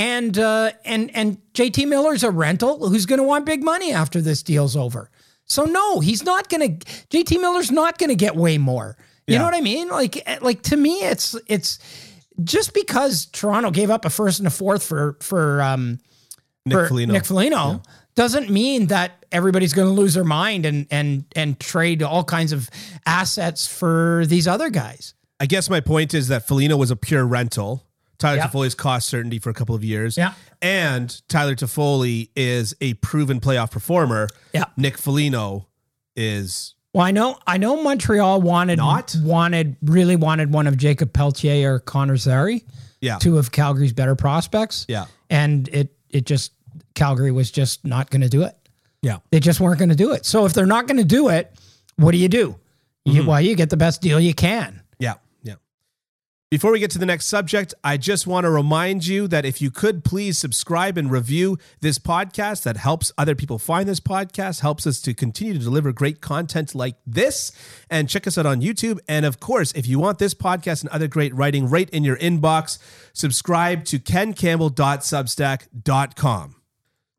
And uh, and and J T Miller's a rental who's going to want big money after this deal's over. So no, he's not going to J T Miller's not going to get way more. You yeah. know what I mean? Like like to me it's it's just because Toronto gave up a first and a fourth for for um Nick for Foligno. Nick Foligno yeah. doesn't mean that everybody's going to lose their mind and and and trade all kinds of assets for these other guys. I guess my point is that Foligno was a pure rental. Tyler yep. Toffoli's cost certainty for a couple of years. Yeah. And Tyler Toffoli is a proven playoff performer. Yeah. Nick Foligno is... Well, I know I know Montreal wanted not? wanted really wanted one of Jacob Pelletier or Connor Zary. Yeah. Two of Calgary's better prospects. Yeah. And it it just... Calgary was just not going to do it. Yeah. They just weren't going to do it. So if they're not going to do it, what do you do? You, mm-hmm. Well, you get the best deal you can. Yeah. Yeah. Before we get to the next subject, I just want to remind you that if you could please subscribe and review this podcast, that helps other people find this podcast, helps us to continue to deliver great content like this, and check us out on YouTube. And of course, if you want this podcast and other great writing right in your inbox, subscribe to ken campbell dot substack dot com.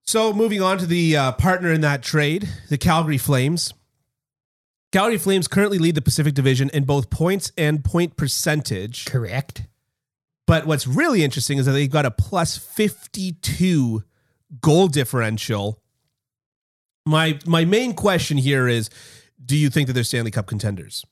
So moving on to the uh, partner in that trade, the Calgary Flames. Calgary Flames currently lead the Pacific Division in both points and point percentage. Correct. But what's really interesting is that they've got a plus fifty-two goal differential. My my main question here is, do you think that they're Stanley Cup contenders?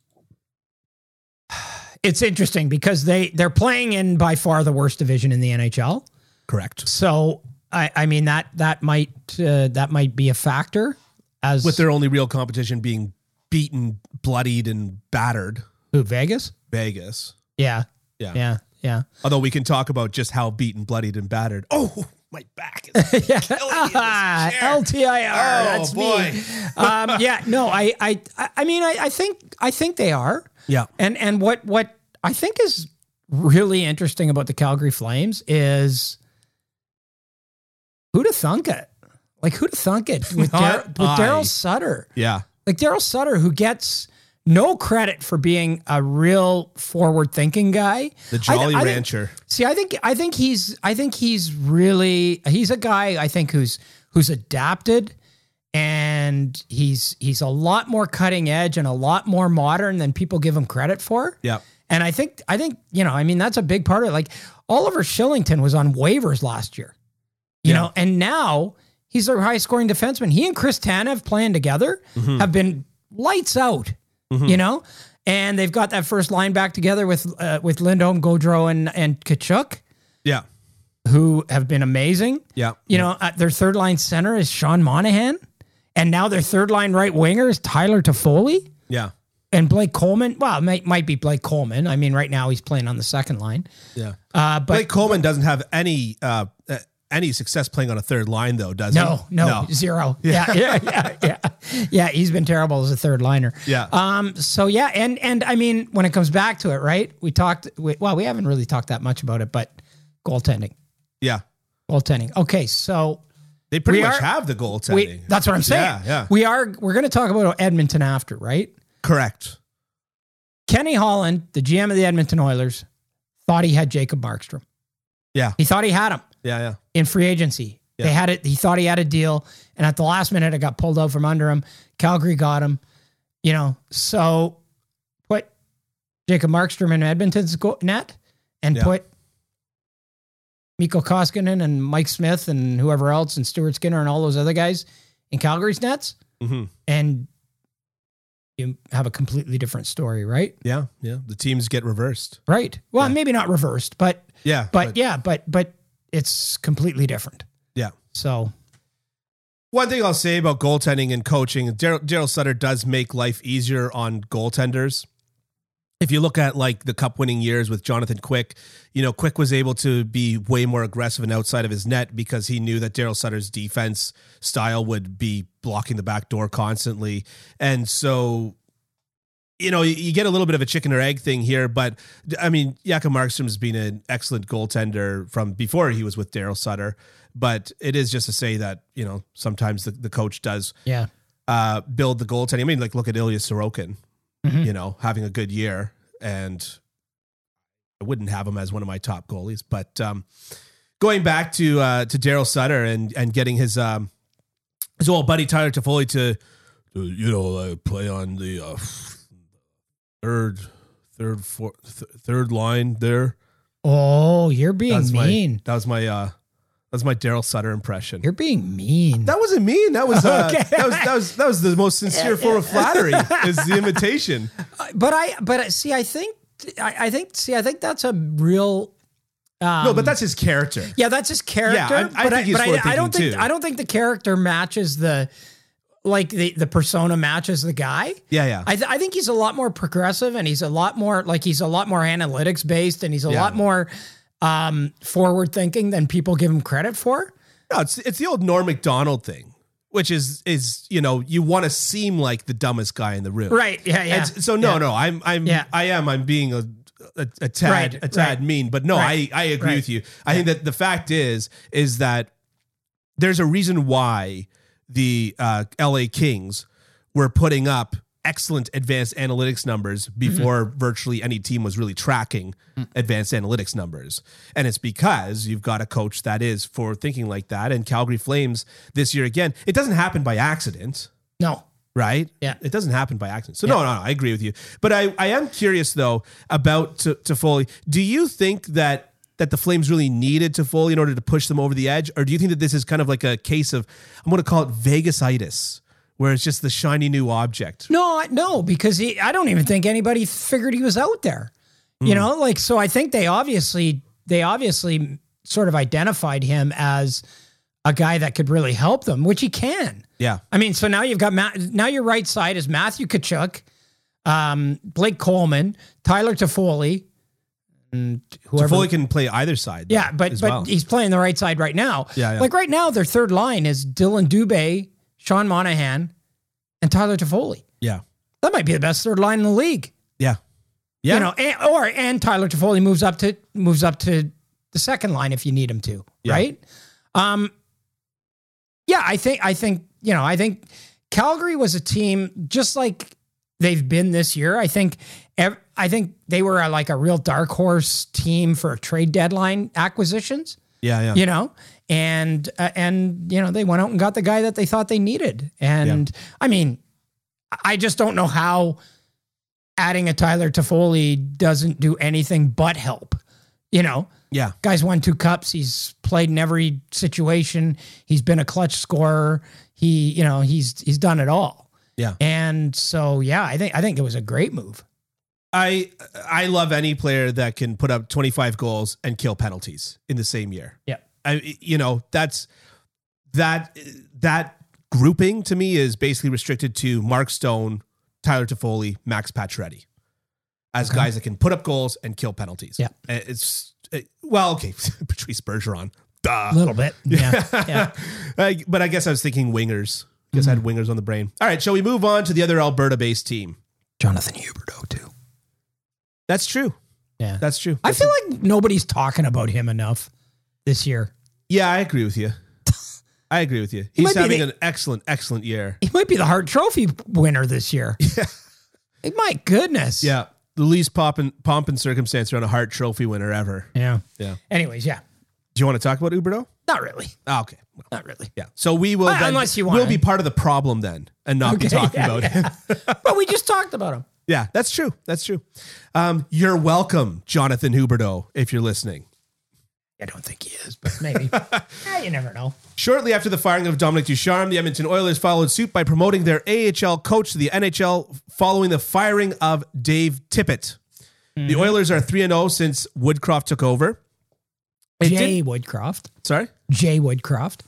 It's interesting because they, they're playing in by far the worst division in the N H L. Correct. So, I, I mean, that that might uh, that might be a factor. As with their only real competition being beaten, bloodied, and battered. Who, Vegas? Vegas. Yeah. Yeah. Yeah. Yeah. Although we can talk about just how beaten, bloodied, and battered. Oh, my back is yeah. killing me in this chair. L T I R. Oh, that's boy. Me. um, yeah. No, I, I, I mean, I, I think, I think they are. Yeah. And, and what, what I think is really interesting about the Calgary Flames is who'da thunk it? Like who'da thunk it with, Dar- with Daryl Sutter? Yeah. Like Daryl Sutter, who gets no credit for being a real forward-thinking guy, the Jolly I, I Rancher. Think, see, I think I think he's I think he's really he's a guy I think who's who's adapted, and he's he's a lot more cutting edge and a lot more modern than people give him credit for. Yeah, and I think I think you know I mean that's a big part of it. Like Oliver Shillington was on waivers last year, you yeah. know, and now. He's their high-scoring defenseman. He and Chris Tanev playing together mm-hmm. have been lights out, mm-hmm. you know? And they've got that first line back together with uh, with Lindholm, Gaudreau, and, and Tkachuk. Yeah. Who have been amazing. Yeah. You yeah. know, uh, their third-line center is Sean Monahan. And now their third-line right winger is Tyler Toffoli. Yeah. And Blake Coleman, well, it might, might be Blake Coleman. I mean, right now he's playing on the second line. Yeah. Uh, but Blake Coleman doesn't have any... Uh, uh, any success playing on a third line though, does no, he? No, no, zero. Yeah. yeah, yeah, yeah, yeah. Yeah, he's been terrible as a third liner. Yeah. Um. So yeah, and and I mean, when it comes back to it, right? We talked. We, well, we haven't really talked that much about it, but goaltending. Yeah. Goaltending. Okay, so they pretty much are, have the goaltending. We, that's what I'm saying. Yeah, yeah. We are. We're going to talk about Edmonton after, right? Correct. Kenny Holland, the G M of the Edmonton Oilers, thought he had Jacob Markstrom. Yeah. He thought he had him. Yeah, yeah. In free agency. Yeah. They had it. He thought he had a deal. And at the last minute, it got pulled out from under him. Calgary got him. You know, so put Jacob Markstrom in Edmonton's go- net and yeah. put Mikko Koskinen and Mike Smith and whoever else and Stuart Skinner and all those other guys in Calgary's nets. Mm-hmm. And you have a completely different story, right? Yeah, yeah. The teams get reversed. Right. Well, yeah. maybe not reversed, but yeah, but, but yeah, but, but, it's completely different. Yeah. So one thing I'll say about goaltending and coaching, Daryl, Daryl Sutter does make life easier on goaltenders. If you look at like the cup winning years with Jonathan Quick, you know, Quick was able to be way more aggressive and outside of his net because he knew that Daryl Sutter's defense style would be blocking the back door constantly. And so, you know, you get a little bit of a chicken or egg thing here, but I mean, Jakob Markstrom's been an excellent goaltender from before he was with Daryl Sutter, but it is just to say that, you know, sometimes the, the coach does yeah. uh, build the goaltending. I mean, like look at Ilya Sorokin, mm-hmm. you know, having a good year, and I wouldn't have him as one of my top goalies, but um, going back to, uh, to Daryl Sutter and, and getting his, um, his old buddy, Tyler Toffoli to, you know, uh, play on the, uh, Third, third, fourth, th- third line there. Oh, you're being that's mean. My, that was my, uh, that's my Daryl Sutter impression. You're being mean. That wasn't mean. That was, uh, okay. that was, that was, that was the most sincere form of flattery is the imitation. But I, but see, I think, I, I think, see, I think that's a real. Um, no, but that's his character. Yeah, that's his character. Yeah, I, I but think I, he's but I, I don't think too. I don't think the character matches the. Like the, the persona matches the guy. Yeah, yeah. I, th- I think he's a lot more progressive, and he's a lot more like he's a lot more analytics based, and he's a yeah. lot more um, forward thinking than people give him credit for. No, it's it's the old Norm Macdonald thing, which is is you know you want to seem like the dumbest guy in the room, right? Yeah, yeah. And so no, yeah. no, I'm I'm yeah. I am I'm being a a, a tad, right, a tad right. mean, but no, right. I, I agree right. with you. I yeah. think that the fact is, is that there's a reason why the uh, L A Kings were putting up excellent advanced analytics numbers before mm-hmm. virtually any team was really tracking advanced analytics numbers. And it's because you've got a coach that is forward thinking like that. And Calgary Flames this year, again, it doesn't happen by accident. No. Right? Yeah. It doesn't happen by accident. So yeah. no, no, no, I agree with you. But I, I am curious though about T- Toffoli. Do you think that that the Flames really needed Toffoli in order to push them over the edge? Or do you think that this is kind of like a case of, I'm going to call it Vegas-itis, where it's just the shiny new object? No, no, because he, I don't even think anybody figured he was out there. You mm. know, like, so I think they obviously, they obviously sort of identified him as a guy that could really help them, which he can. Yeah. I mean, so now you've got, Ma- now your right side is Matthew Tkachuk, um, Blake Coleman, Tyler Toffoli, and whoever. Toffoli can play either side. Though, yeah, but, but well. he's playing the right side right now. Yeah, yeah. Like right now, their third line is Dylan Dubé, Sean Monahan, and Tyler Toffoli. Yeah. That might be the best third line in the league. Yeah. Yeah. You know, and, or, and Tyler Toffoli moves up to, moves up to the second line if you need him to. Yeah. Right. Um, yeah, I think, I think, you know, I think Calgary was a team just like they've been this year. I think, ev- I think they were a, like a real dark horse team for trade deadline acquisitions. Yeah. Yeah. You know, And, uh, and, you know, they went out and got the guy that they thought they needed. And yeah. I mean, I just don't know how adding a Tyler Toffoli doesn't do anything but help, you know? Yeah. Guy's won two cups. He's played in every situation. He's been a clutch scorer. He, you know, he's, he's done it all. Yeah. And so, yeah, I think, I think it was a great move. I, I love any player that can put up twenty-five goals and kill penalties in the same year. Yeah. I, you know, that's that that grouping to me is basically restricted to Mark Stone, Tyler Toffoli, Max Pacioretty as okay. guys that can put up goals and kill penalties. Yeah, it's it, well, okay, Patrice Bergeron, duh, a little bit, yeah, yeah. I, but I guess I was thinking wingers. I guess mm-hmm. I had wingers on the brain. All right, shall we move on to the other Alberta-based team? Jonathan Huberdeau too. That's true. Yeah, that's true. That's I feel true. like nobody's talking about him enough this year. Yeah, I agree with you. I agree with you. He's he having the, an excellent, excellent year. He might be the Hart Trophy winner this year. Yeah. My goodness. Yeah. The least pomp and, pomp and circumstance around a Hart Trophy winner ever. Yeah. Yeah. Anyways, yeah. Do you want to talk about Huberdeau? Not really. Oh, okay. Well, not really. Yeah. So we will well, then, unless you want we'll be part of the problem then and not okay, be talking yeah, about yeah. him. But we just talked about him. Yeah, that's true. That's true. Um, you're welcome, Jonathan Huberdeau, if you're listening. I don't think he is, but maybe. eh, you never know. Shortly after the firing of Dominic Ducharme, the Edmonton Oilers followed suit by promoting their A H L coach to the N H L following the firing of Dave Tippett. Mm-hmm. The Oilers are three and oh since Woodcroft took over. It Jay did- Woodcroft. Sorry? Jay Woodcroft.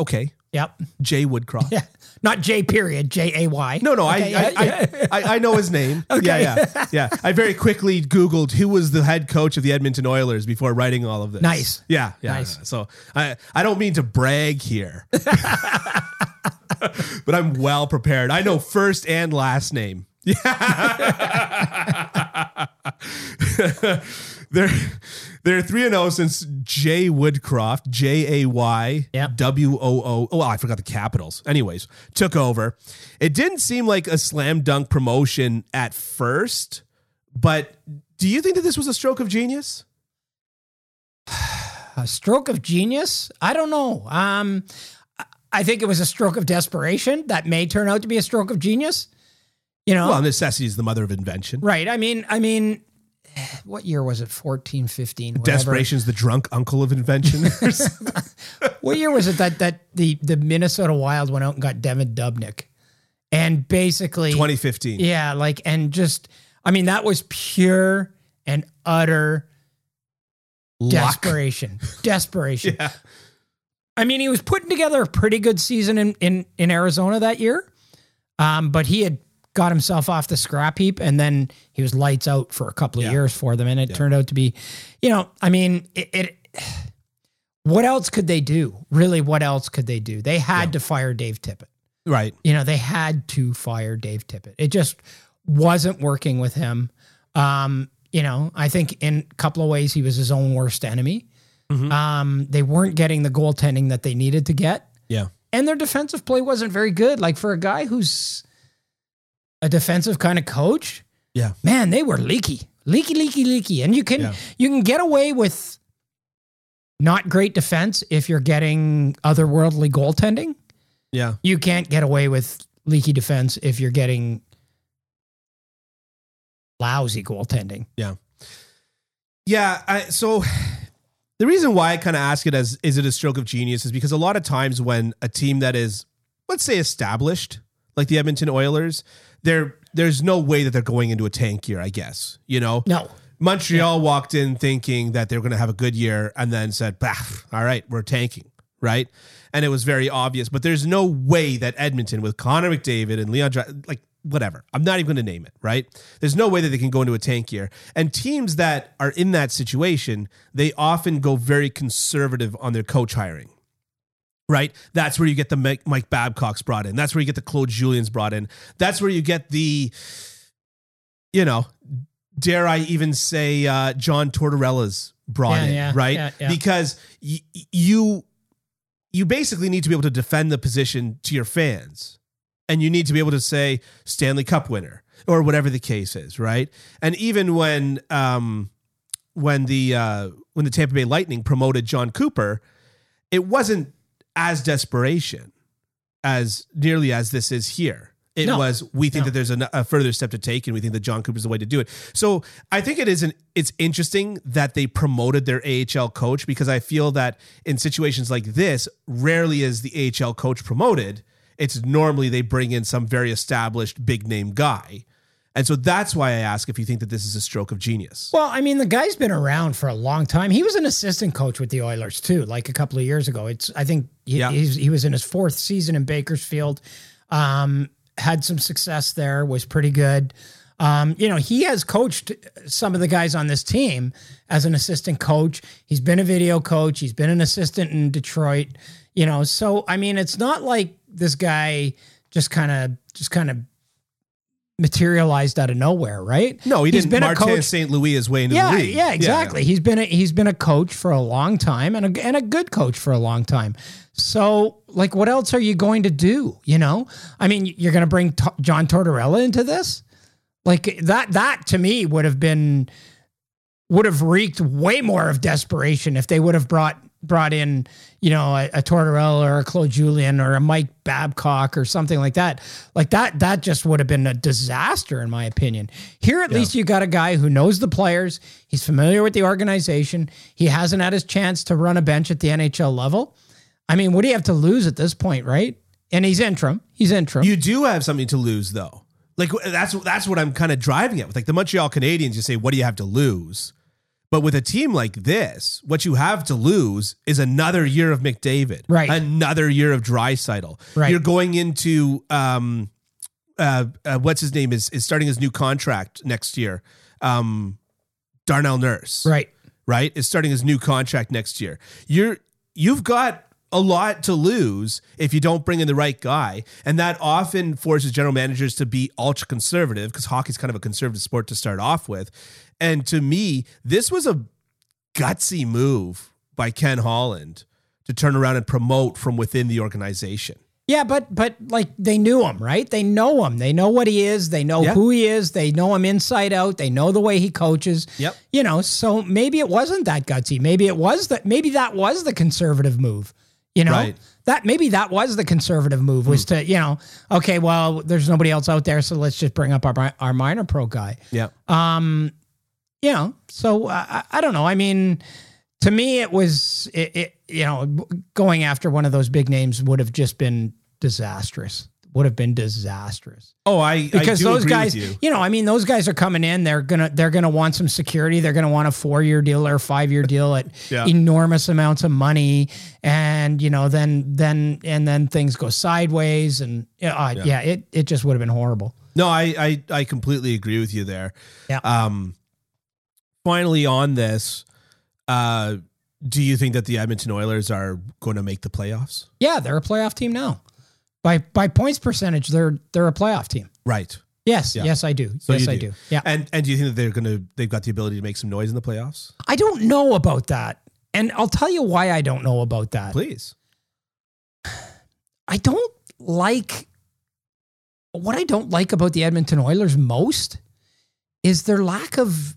Okay. Yep. Jay Woodcroft. Yeah. Not J period, J A Y. No, no, okay, I, yeah, I, yeah. I I know his name. Okay. Yeah, yeah, yeah. I very quickly Googled who was the head coach of the Edmonton Oilers before writing all of this. Nice. Yeah, yeah. Nice. Yeah. So I, I don't mean to brag here, but I'm well prepared. I know first and last name. Yeah. They're they're three and zero since Jay Woodcroft, J A Y W O O. Oh, I forgot the capitals. Anyways, took over. It didn't seem like a slam dunk promotion at first, but do you think that this was a stroke of genius? A stroke of genius? I don't know. Um, I think it was a stroke of desperation that may turn out to be a stroke of genius. You know, well, necessity is the mother of invention, right? I mean, I mean. What year was it? fourteen, fifteen Whatever. Desperation's the drunk uncle of invention. What year was it that that the, the Minnesota Wild went out and got Devan Dubnyk? And basically... twenty fifteen Yeah, like, and just... I mean, that was pure and utter Luck. desperation. Desperation. Yeah. I mean, he was putting together a pretty good season in, in, in Arizona that year, um, but he had... got himself off the scrap heap, and then he was lights out for a couple of yeah. years for them. And it yeah. turned out to be, you know, I mean, it, it, what else could they do? Really? What else could they do? They had yeah. to fire Dave Tippett, right? You know, they had to fire Dave Tippett. It just wasn't working with him. Um, you know, I think in a couple of ways he was his own worst enemy. Mm-hmm. Um, they weren't getting the goaltending that they needed to get. Yeah. And their defensive play wasn't very good. Like for a guy who's a defensive kind of coach, yeah, man, they were leaky, leaky, leaky, leaky. And you can, yeah. you can get away with not great defense if you're getting otherworldly goaltending. Yeah. You can't get away with leaky defense if you're getting lousy goaltending. Yeah. Yeah. I, so the reason why I kind of ask it as, is it a stroke of genius, is because a lot of times when a team that is, let's say, established, like the Edmonton Oilers, they're, there's no way that they're going into a tank year, I guess, you know? No. Montreal yeah. walked in thinking that they were going to have a good year and then said, bah, all right, we're tanking, right? And it was very obvious, but there's no way that Edmonton with Connor McDavid and Leon, like whatever, I'm not even going to name it, right? There's no way that they can go into a tank year. And teams that are in that situation, they often go very conservative on their coach hiring. Right? That's where you get the Mike Babcock's brought in. That's where you get the Claude Julien's brought in. That's where you get the, you know, dare I even say, uh, John Tortorella's brought yeah, in, yeah, right? Yeah, yeah. Because y- you you basically need to be able to defend the position to your fans. And you need to be able to say Stanley Cup winner or whatever the case is, right? And even when um, when the uh, when the Tampa Bay Lightning promoted John Cooper, it wasn't as desperation as nearly as this is here. It no, was, we think no. that there's a, a further step to take, and we think that John Cooper's the way to do it. So I think it is an, it's interesting that they promoted their A H L coach, because I feel that in situations like this, rarely is the A H L coach promoted. It's normally they bring in some very established big name guy. And so that's why I ask if you think that this is a stroke of genius. Well, I mean, the guy's been around for a long time. He was an assistant coach with the Oilers too, like a couple of years ago. It's, I think he, yeah. he's, he was in his fourth season in Bakersfield, um, had some success there, was pretty good. Um, you know, he has coached some of the guys on this team as an assistant coach. He's been a video coach. He's been an assistant in Detroit, you know? So, I mean, it's not like this guy just kind of, just kind of, materialized out of nowhere, right? No, he didn't. Martin Saint-Louis his way into yeah, the league. Yeah, exactly. Yeah. He's been a, he's been a coach for a long time, and a, and a good coach for a long time. So, like, what else are you going to do? You know, I mean, you're going to bring T- John Tortorella into this, like that. That to me would have been would have reeked way more of desperation if they would have brought brought in, you know, a, a Tortorella or a Claude Julien or a Mike Babcock or something like that. Like that, that just would have been a disaster in my opinion. Here, at yeah. least you got a guy who knows the players. He's familiar with the organization. He hasn't had his chance to run a bench at the N H L level. I mean, what do you have to lose at this point? Right. And he's interim. He's interim. You do have something to lose though. Like that's, that's what I'm kind of driving at with, like, the Montreal Canadiens. You say, what do you have to lose? But with a team like this, what you have to lose is another year of McDavid, right? Another year of Draisaitl. Right. You're going into um, uh, uh, what's his name is is starting his new contract next year. Um, Darnell Nurse, right? Right is starting his new contract next year. You're you've got a lot to lose if you don't bring in the right guy. And that often forces general managers to be ultra conservative, because hockey's kind of a conservative sport to start off with. And to me, this was a gutsy move by Ken Holland to turn around and promote from within the organization. Yeah, but but like they knew him, right? They know him. They know what he is. They know yeah. who he is. They know him inside out. They know the way he coaches. Yep. You know, so maybe it wasn't that gutsy. Maybe it was that. Maybe that was the conservative move. You know, right. that maybe that was the conservative move was mm. to, you know, okay, well, there's nobody else out there, so let's just bring up our our minor pro guy. Yeah. Um, you know, so I, I don't know. I mean, to me, it was, it, it, you know, going after one of those big names would have just been disastrous. Would have been disastrous. Oh, I because I do those agree guys, with you. you know, I mean, those guys are coming in. They're gonna they're gonna want some security. They're gonna want a four year deal or a five year deal at yeah. enormous amounts of money. And you know, then then and then things go sideways. And uh, yeah. yeah, it it just would have been horrible. No, I I, I completely agree with you there. Yeah. Um. Finally, on this, uh, do you think that the Edmonton Oilers are going to make the playoffs? Yeah, they're a playoff team now. By by points percentage, they're they're a playoff team. Right. Yes, yeah. yes, I do. So yes, do. I do. Yeah. And and do you think that they're gonna they've got the ability to make some noise in the playoffs? I don't know about that, and I'll tell you why I don't know about that. Please. I don't like what I don't like about the Edmonton Oilers most is their lack of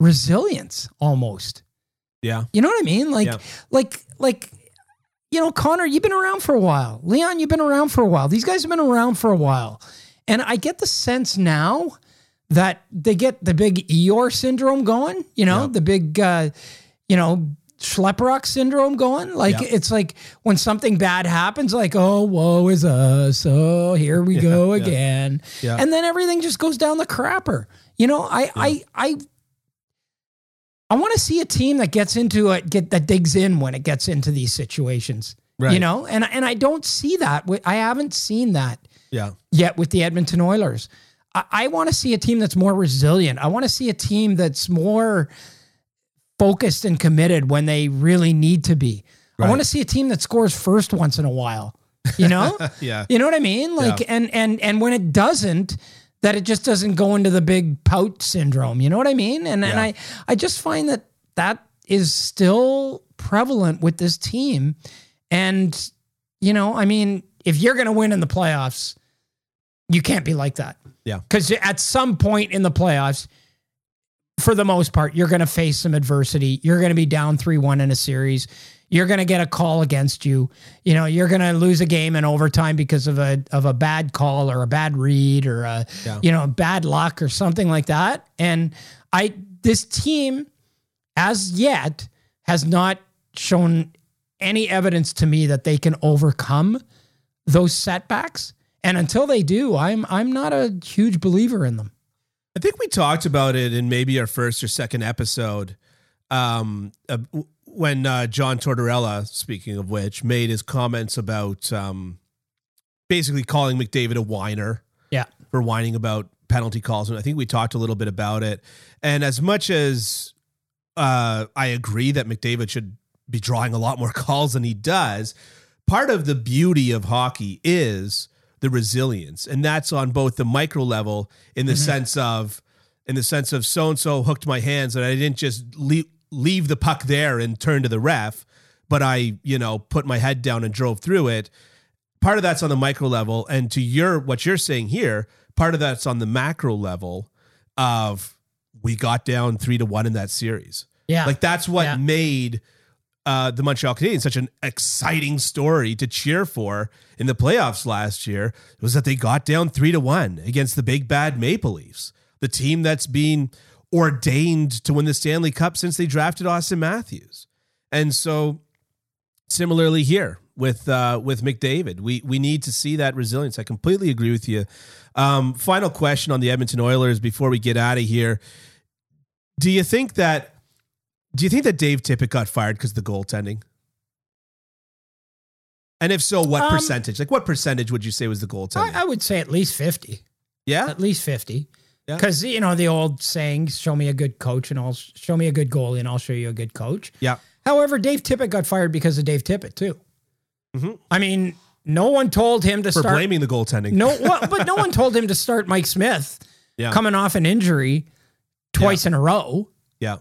resilience, almost. Yeah, you know what I mean. Like, yeah. like, like. You know, Connor, you've been around for a while. Leon, you've been around for a while. These guys have been around for a while. And I get the sense now that they get the big Eeyore syndrome going, you know, yeah. the big, uh, you know, Schlepperock syndrome going. Like, yeah. it's like when something bad happens, like, oh, woe is us. Oh, here we yeah, go yeah. again. Yeah. And then everything just goes down the crapper. You know, I, yeah. I, I, I want to see a team that gets into it, get that digs in when it gets into these situations, right. you know, and, and I don't see that. I haven't seen that yeah. yet with the Edmonton Oilers. I, I want to see a team that's more resilient. I want to see a team that's more focused and committed when they really need to be. Right. I want to see a team that scores first once in a while, you know, yeah. you know what I mean? Like, yeah. and, and, and when it doesn't, that it just doesn't go into the big pout syndrome. You know what I mean? And yeah. and I, I just find that that is still prevalent with this team. And, you know, I mean, if you're going to win in the playoffs, you can't be like that. Yeah. Because at some point in the playoffs, for the most part, you're going to face some adversity. You're going to be down three one in a series. You're going to get a call against you. You know, you're going to lose a game in overtime because of a of a bad call or a bad read or a yeah. you know, bad luck or something like that. And I this team as yet has not shown any evidence to me that they can overcome those setbacks. And until they do, I'm I'm not a huge believer in them. I think we talked about it in maybe our first or second episode. Um uh, When uh, John Tortorella, speaking of which, made his comments about um, basically calling McDavid a whiner yeah. for whining about penalty calls. And I think we talked a little bit about it. And as much as uh, I agree that McDavid should be drawing a lot more calls than he does, part of the beauty of hockey is the resilience. And that's on both the micro level in the mm-hmm. sense of, in the sense of so-and-so hooked my hands and I didn't just leap, leave the puck there and turn to the ref, but I, you know, put my head down and drove through it. Part of that's on the micro level. And to your, what you're saying here, part of that's on the macro level of we got down three to one in that series. Yeah. Like that's what yeah. made uh, the Montreal Canadiens such an exciting story to cheer for in the playoffs last year was that they got down three to one against the big bad Maple Leafs, the team that's been ordained to win the Stanley Cup since they drafted Austin Matthews. And so similarly here with uh, with McDavid, we we need to see that resilience. I completely agree with you. Um, final question on the Edmonton Oilers before we get out of here. Do you think that do you think that Dave Tippett got fired because of the goaltending? And if so, what um, percentage? Like what percentage would you say was the goaltending? I, I would say at least fifty. Yeah? At least fifty. Because, you know, the old saying, show me a good coach and I'll show me a good goalie and I'll show you a good coach. Yeah. However, Dave Tippett got fired because of Dave Tippett, too. Mm-hmm. I mean, no one told him to For start. blaming the goaltending. No, well, but no one told him to start Mike Smith yeah. coming off an injury twice yeah. in a row. Yeah.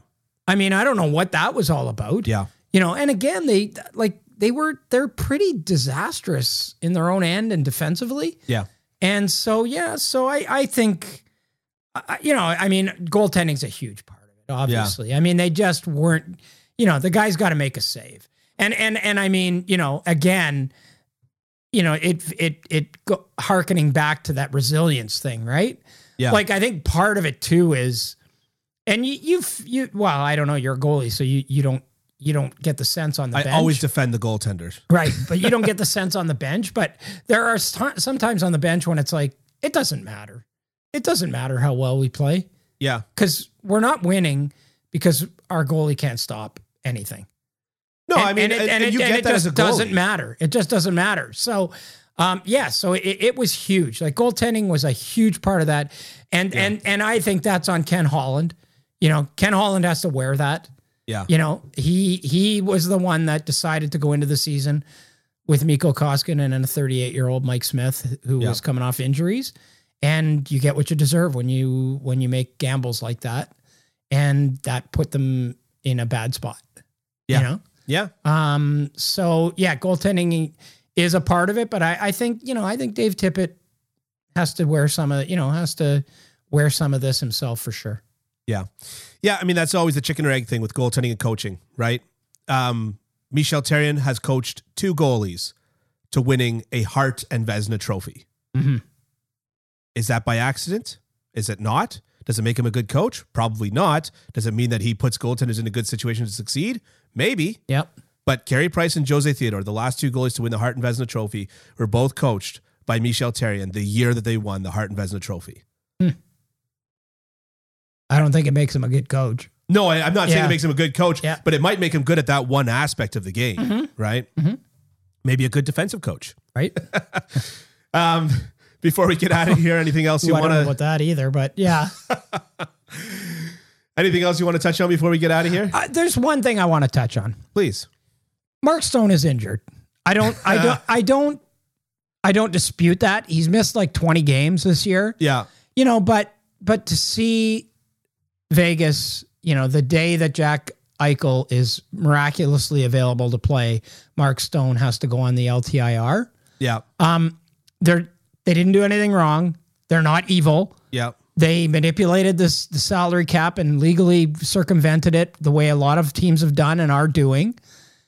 I mean, I don't know what that was all about. Yeah. You know, and again, they like they were they're pretty disastrous in their own end and defensively. Yeah. And so, yeah, so I, I think. Uh, you know, I mean, goaltending's a huge part of it, obviously. Yeah. I mean, they just weren't, you know, the guy's got to make a save. And, and, and I mean, you know, again, you know, it, it, it go, hearkening back to that resilience thing, right? Yeah. Like, I think part of it too is, and you, you've, you, well, I don't know, you're a goalie, so you, you don't, you don't get the sense on the I bench. I always defend the goaltenders. Right. But you don't get the sense on the bench, but there are st- sometimes on the bench when it's like, it doesn't matter. It doesn't matter how well we play. Yeah. Because we're not winning because our goalie can't stop anything. No, and, I mean, and it, and and it, you get and that it just as a doesn't matter. It just doesn't matter. So, um, yeah, so it, it was huge. Like goaltending was a huge part of that. And, yeah. and, and I think that's on Ken Holland. You know, Ken Holland has to wear that. Yeah. You know, he, he was the one that decided to go into the season with Mikko Koskinen and a thirty-eight-year-old Mike Smith who yeah. was coming off injuries. And you get what you deserve when you when you make gambles like that. And that put them in a bad spot. Yeah. You know? Yeah. Um, so, yeah, goaltending is a part of it. But I, I think, you know, I think Dave Tippett has to wear some of, you know, has to wear some of this himself for sure. Yeah. Yeah. I mean, that's always the chicken or egg thing with goaltending and coaching, right? Um, Michel Therrien has coached two goalies to winning a Hart and Vezina trophy. Mm-hmm. Is that by accident? Is it not? Does it make him a good coach? Probably not. Does it mean that he puts goaltenders in a good situation to succeed? Maybe. Yep. But Carey Price and Jose Theodore, the last two goalies to win the Hart and Vezina trophy, were both coached by Michel Therrien the year that they won the Hart and Vezina trophy. Hmm. I don't think it makes him a good coach. No, I, I'm not yeah. saying it makes him a good coach, yeah. but it might make him good at that one aspect of the game, mm-hmm. right? Mm-hmm. Maybe a good defensive coach. Right. um, before we get out of here, anything else Ooh, you want to... I don't know about that either, but yeah. Anything else you want to touch on before we get out of here? Uh, there's one thing I want to touch on. Please. Mark Stone is injured. I don't, I don't, I don't, I don't dispute that. He's missed like twenty games this year. Yeah. You know, but, but to see Vegas, you know, the day that Jack Eichel is miraculously available to play, Mark Stone has to go on the L T I R. Yeah. Um, they're, they didn't do anything wrong. They're not evil. Yeah. They manipulated this the salary cap and legally circumvented it the way a lot of teams have done and are doing.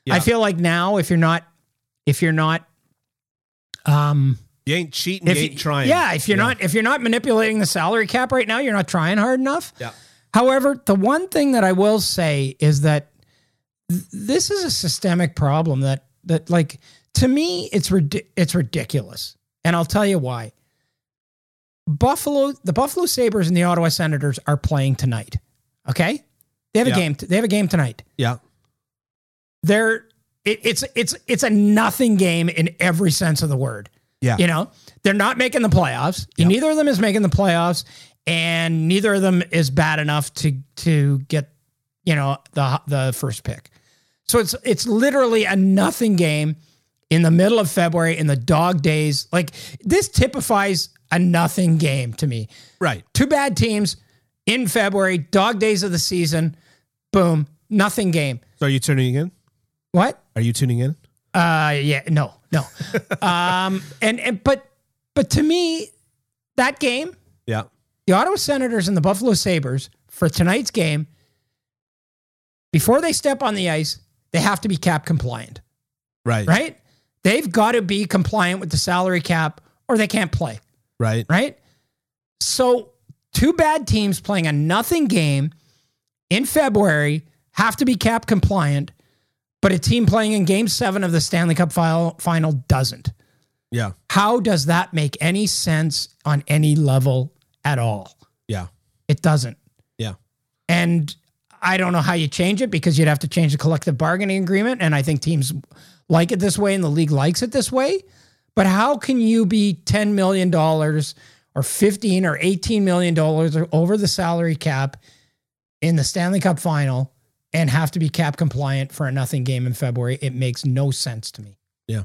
Yeah. I feel like now if you're not, if you're not, um, you ain't cheating, you ain't trying. Yeah. If you're yeah. not, if you're not manipulating the salary cap right now, you're not trying hard enough. Yeah. However, the one thing that I will say is that th- this is a systemic problem that, that like, to me, it's, rid- it's ridiculous. And I'll tell you why. Buffalo, the Buffalo Sabres and the Ottawa Senators are playing tonight. Okay, they have yeah. a game. They have a game tonight. Yeah, they're it, it's it's it's a nothing game in every sense of the word. Yeah, you know they're not making the playoffs. Yep. Neither of them is making the playoffs, and neither of them is bad enough to to get you know the the first pick. So it's it's literally a nothing game. In the middle of February, in the dog days, like this typifies a nothing game to me. Right. Two bad teams in February, dog days of the season, boom, nothing game. So are you tuning in? What? Are you tuning in? Uh, yeah, no, no. um, and, and, but, but to me, that game, yeah, the Ottawa Senators and the Buffalo Sabres for tonight's game, before they step on the ice, they have to be cap compliant. Right. Right. They've got to be compliant with the salary cap or they can't play. Right. Right. So two bad teams playing a nothing game in February have to be cap compliant, but a team playing in game seven of the Stanley Cup final doesn't. Yeah. How does that make any sense on any level at all? Yeah. It doesn't. Yeah. And I don't know how you change it because you'd have to change the collective bargaining agreement. And I think teams like it this way and the league likes it this way, but how can you be ten million dollars or fifteen or eighteen million dollars over the salary cap in the Stanley Cup final and have to be cap compliant for a nothing game in February? It makes no sense to me. Yeah.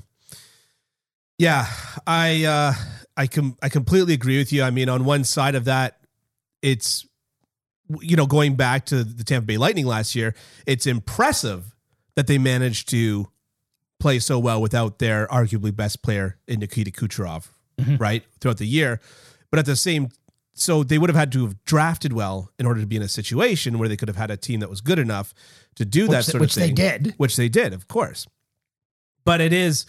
Yeah. I, uh, I com- I completely agree with you. I mean, on one side of that, it's, you know, going back to the Tampa Bay Lightning last year, it's impressive that they managed to play so well without their arguably best player in Nikita Kucherov, mm-hmm. right, throughout the year. But at the same, so they would have had to have drafted well in order to be in a situation where they could have had a team that was good enough to do which, that sort of thing. Which they did. Which they did, of course. But it is,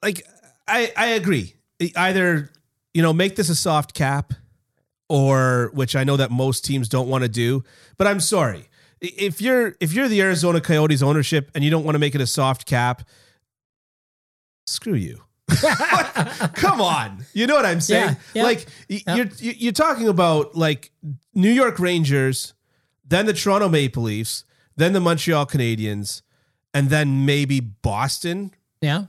like, I, I agree. Either, you know, make this a soft cap or, which I know that most teams don't want to do, but I'm sorry. If you're if you're the Arizona Coyotes ownership and you don't want to make it a soft cap, screw you. Come on, you know what I'm saying? Yeah, yeah, like yeah. you're you're talking about like New York Rangers, then the Toronto Maple Leafs, then the Montreal Canadiens, and then maybe Boston. Yeah,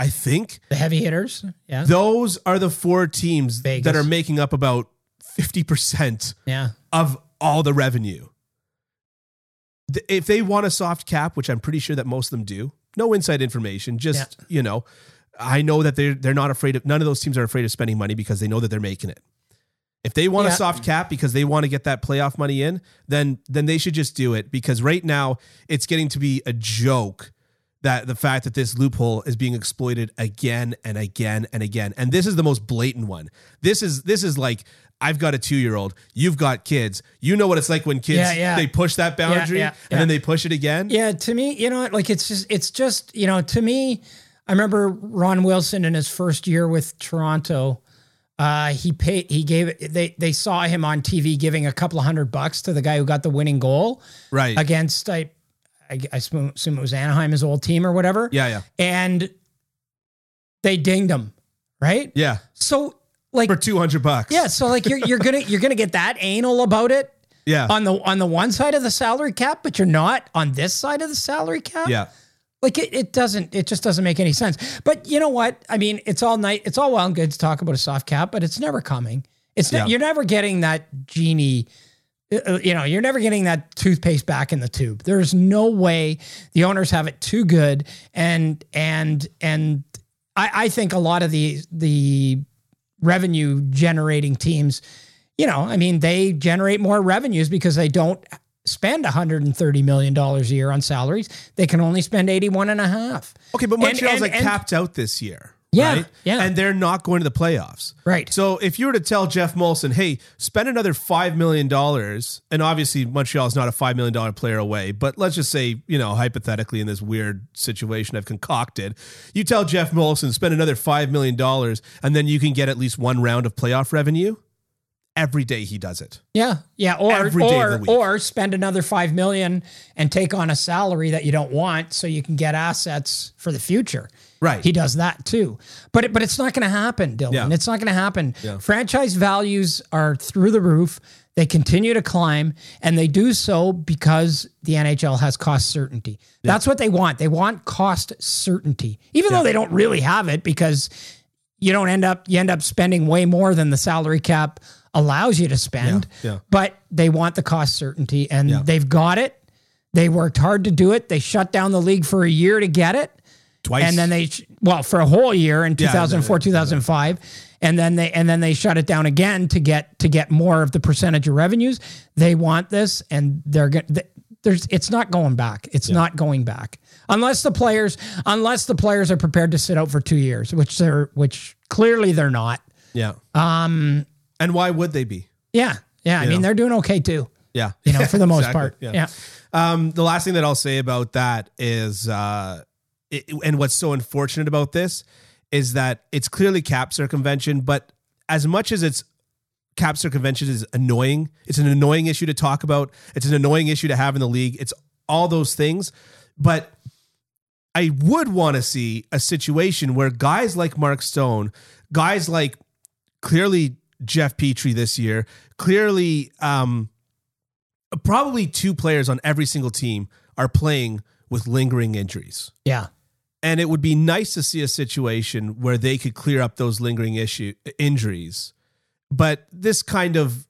I think the heavy hitters. Yeah, those are the four teams Vegas. That are making up about fifty percent. Yeah. of all the revenue. If they want a soft cap, which I'm pretty sure that most of them do, no inside information. Just, yeah. you know, I know that they're, they're not afraid of, none of those teams are afraid of spending money because they know that they're making it. If they want yeah. a soft cap because they want to get that playoff money in, then, then they should just do it, because right now it's getting to be a joke that the fact that this loophole is being exploited again and again and again. And this is the most blatant one. This is, this is like, I've got a two-year-old, you've got kids. You know what it's like when kids, yeah, yeah. they push that boundary yeah, yeah, and yeah. then they push it again. Yeah. To me, you know, like it's just, it's just, you know, to me, I remember Ron Wilson in his first year with Toronto, uh, he paid, he gave they, they saw him on T V giving a couple of hundred bucks to the guy who got the winning goal right against, I, I, I assume it was Anaheim, his old team or whatever. Yeah. Yeah. And they dinged him. Right. Yeah. So like for two hundred bucks. Yeah. So like you're, you're going to, you're going to get that anal about it. Yeah. On the, on the one side of the salary cap, but you're not on this side of the salary cap. Yeah. Like it, it doesn't, it just doesn't make any sense. But you know what? I mean, it's all night. It's all well and good to talk about a soft cap, but it's never coming. It's yeah. ne- you're never getting that genie. You know, you're never getting that toothpaste back in the tube. There's no way. The owners have it too good. And, and, and I, I think a lot of the, the revenue generating teams, you know, I mean, they generate more revenues because they don't spend one hundred thirty million dollars a year on salaries. They can only spend eighty-one and a half. Okay. But Montreal's like capped out this year. Yeah, right? yeah. And they're not going to the playoffs. Right. So if you were to tell Jeff Molson, hey, spend another five million dollars, and obviously Montreal is not a five million dollars player away, but let's just say, you know, hypothetically in this weird situation I've concocted, you tell Jeff Molson, spend another five million dollars, and then you can get at least one round of playoff revenue. Every day he does it. Yeah. Yeah. Or, Every or, day of the week. Or spend another five million dollars and take on a salary that you don't want so you can get assets for the future. Right. He does that too. But it, but it's not going to happen, Dylan. Yeah. It's not going to happen. Yeah. Franchise values are through the roof. They continue to climb, and they do so because the N H L has cost certainty. Yeah. That's what they want. They want cost certainty, even yeah. though they don't really have it, because you don't end up, you end up spending way more than the salary cap allows you to spend, yeah. Yeah. but they want the cost certainty, and yeah. they've got it. They worked hard to do it. They shut down the league for a year to get it. Twice. And then they, well, for a whole year in two thousand four, yeah, two thousand five, and then they, and then they shut it down again to get, to get more of the percentage of revenues. They want this, and they're going to, there's, it's not going back. It's yeah. not going back unless the players, unless the players are prepared to sit out for two years, which they're, which clearly they're not. Yeah. Um, and why would they be? Yeah. Yeah. You I know? mean, they're doing okay too. Yeah. You know, for the most exactly. part. Yeah. yeah. Um, the last thing that I'll say about that is, uh, It, and what's so unfortunate about this is that it's clearly cap circumvention, but as much as it's cap circumvention is annoying, it's an annoying issue to talk about. It's an annoying issue to have in the league. It's all those things. But I would want to see a situation where guys like Mark Stone, guys like clearly Jeff Petry this year, clearly um, probably two players on every single team are playing with lingering injuries. Yeah. And it would be nice to see a situation where they could clear up those lingering issue injuries, but this kind of,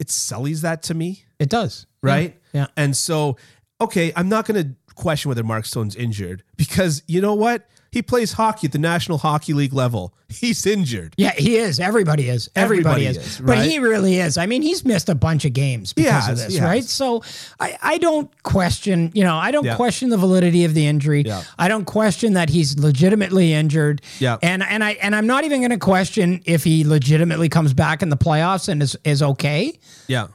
it sullies that to me. It does. Right. Yeah. yeah. And so, okay, I'm not going to question whether Mark Stone's injured, because you know what? He plays hockey at the National Hockey League level. He's injured. Yeah, he is. Everybody is. Everybody, Everybody is. is right? But he really is. I mean, he's missed a bunch of games because yeah, of this, yeah. right? So I, I don't question, you know, I don't yeah. question the validity of the injury. Yeah. I don't question that he's legitimately injured. Yeah. And and I and I'm not even going to question if he legitimately comes back in the playoffs and is, is okay. Yeah.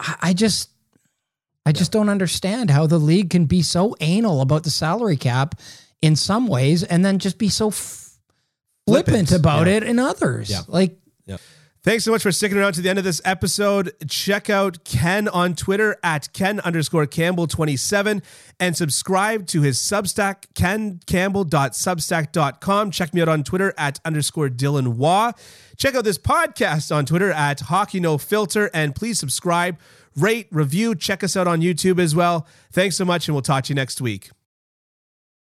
I, I just I yeah. just don't understand how the league can be so anal about the salary cap in some ways, and then just be so flippant about yeah. it in others. Yeah. Like, yeah. Thanks so much for sticking around to the end of this episode. Check out Ken on Twitter at Ken underscore Campbell twenty-seven, and subscribe to his Substack, ken campbell dot substack dot com. Check me out on Twitter at underscore Dylan Waugh. Check out this podcast on Twitter at Hockey No Filter, and please subscribe, rate, review. Check us out on YouTube as well. Thanks so much, and we'll talk to you next week.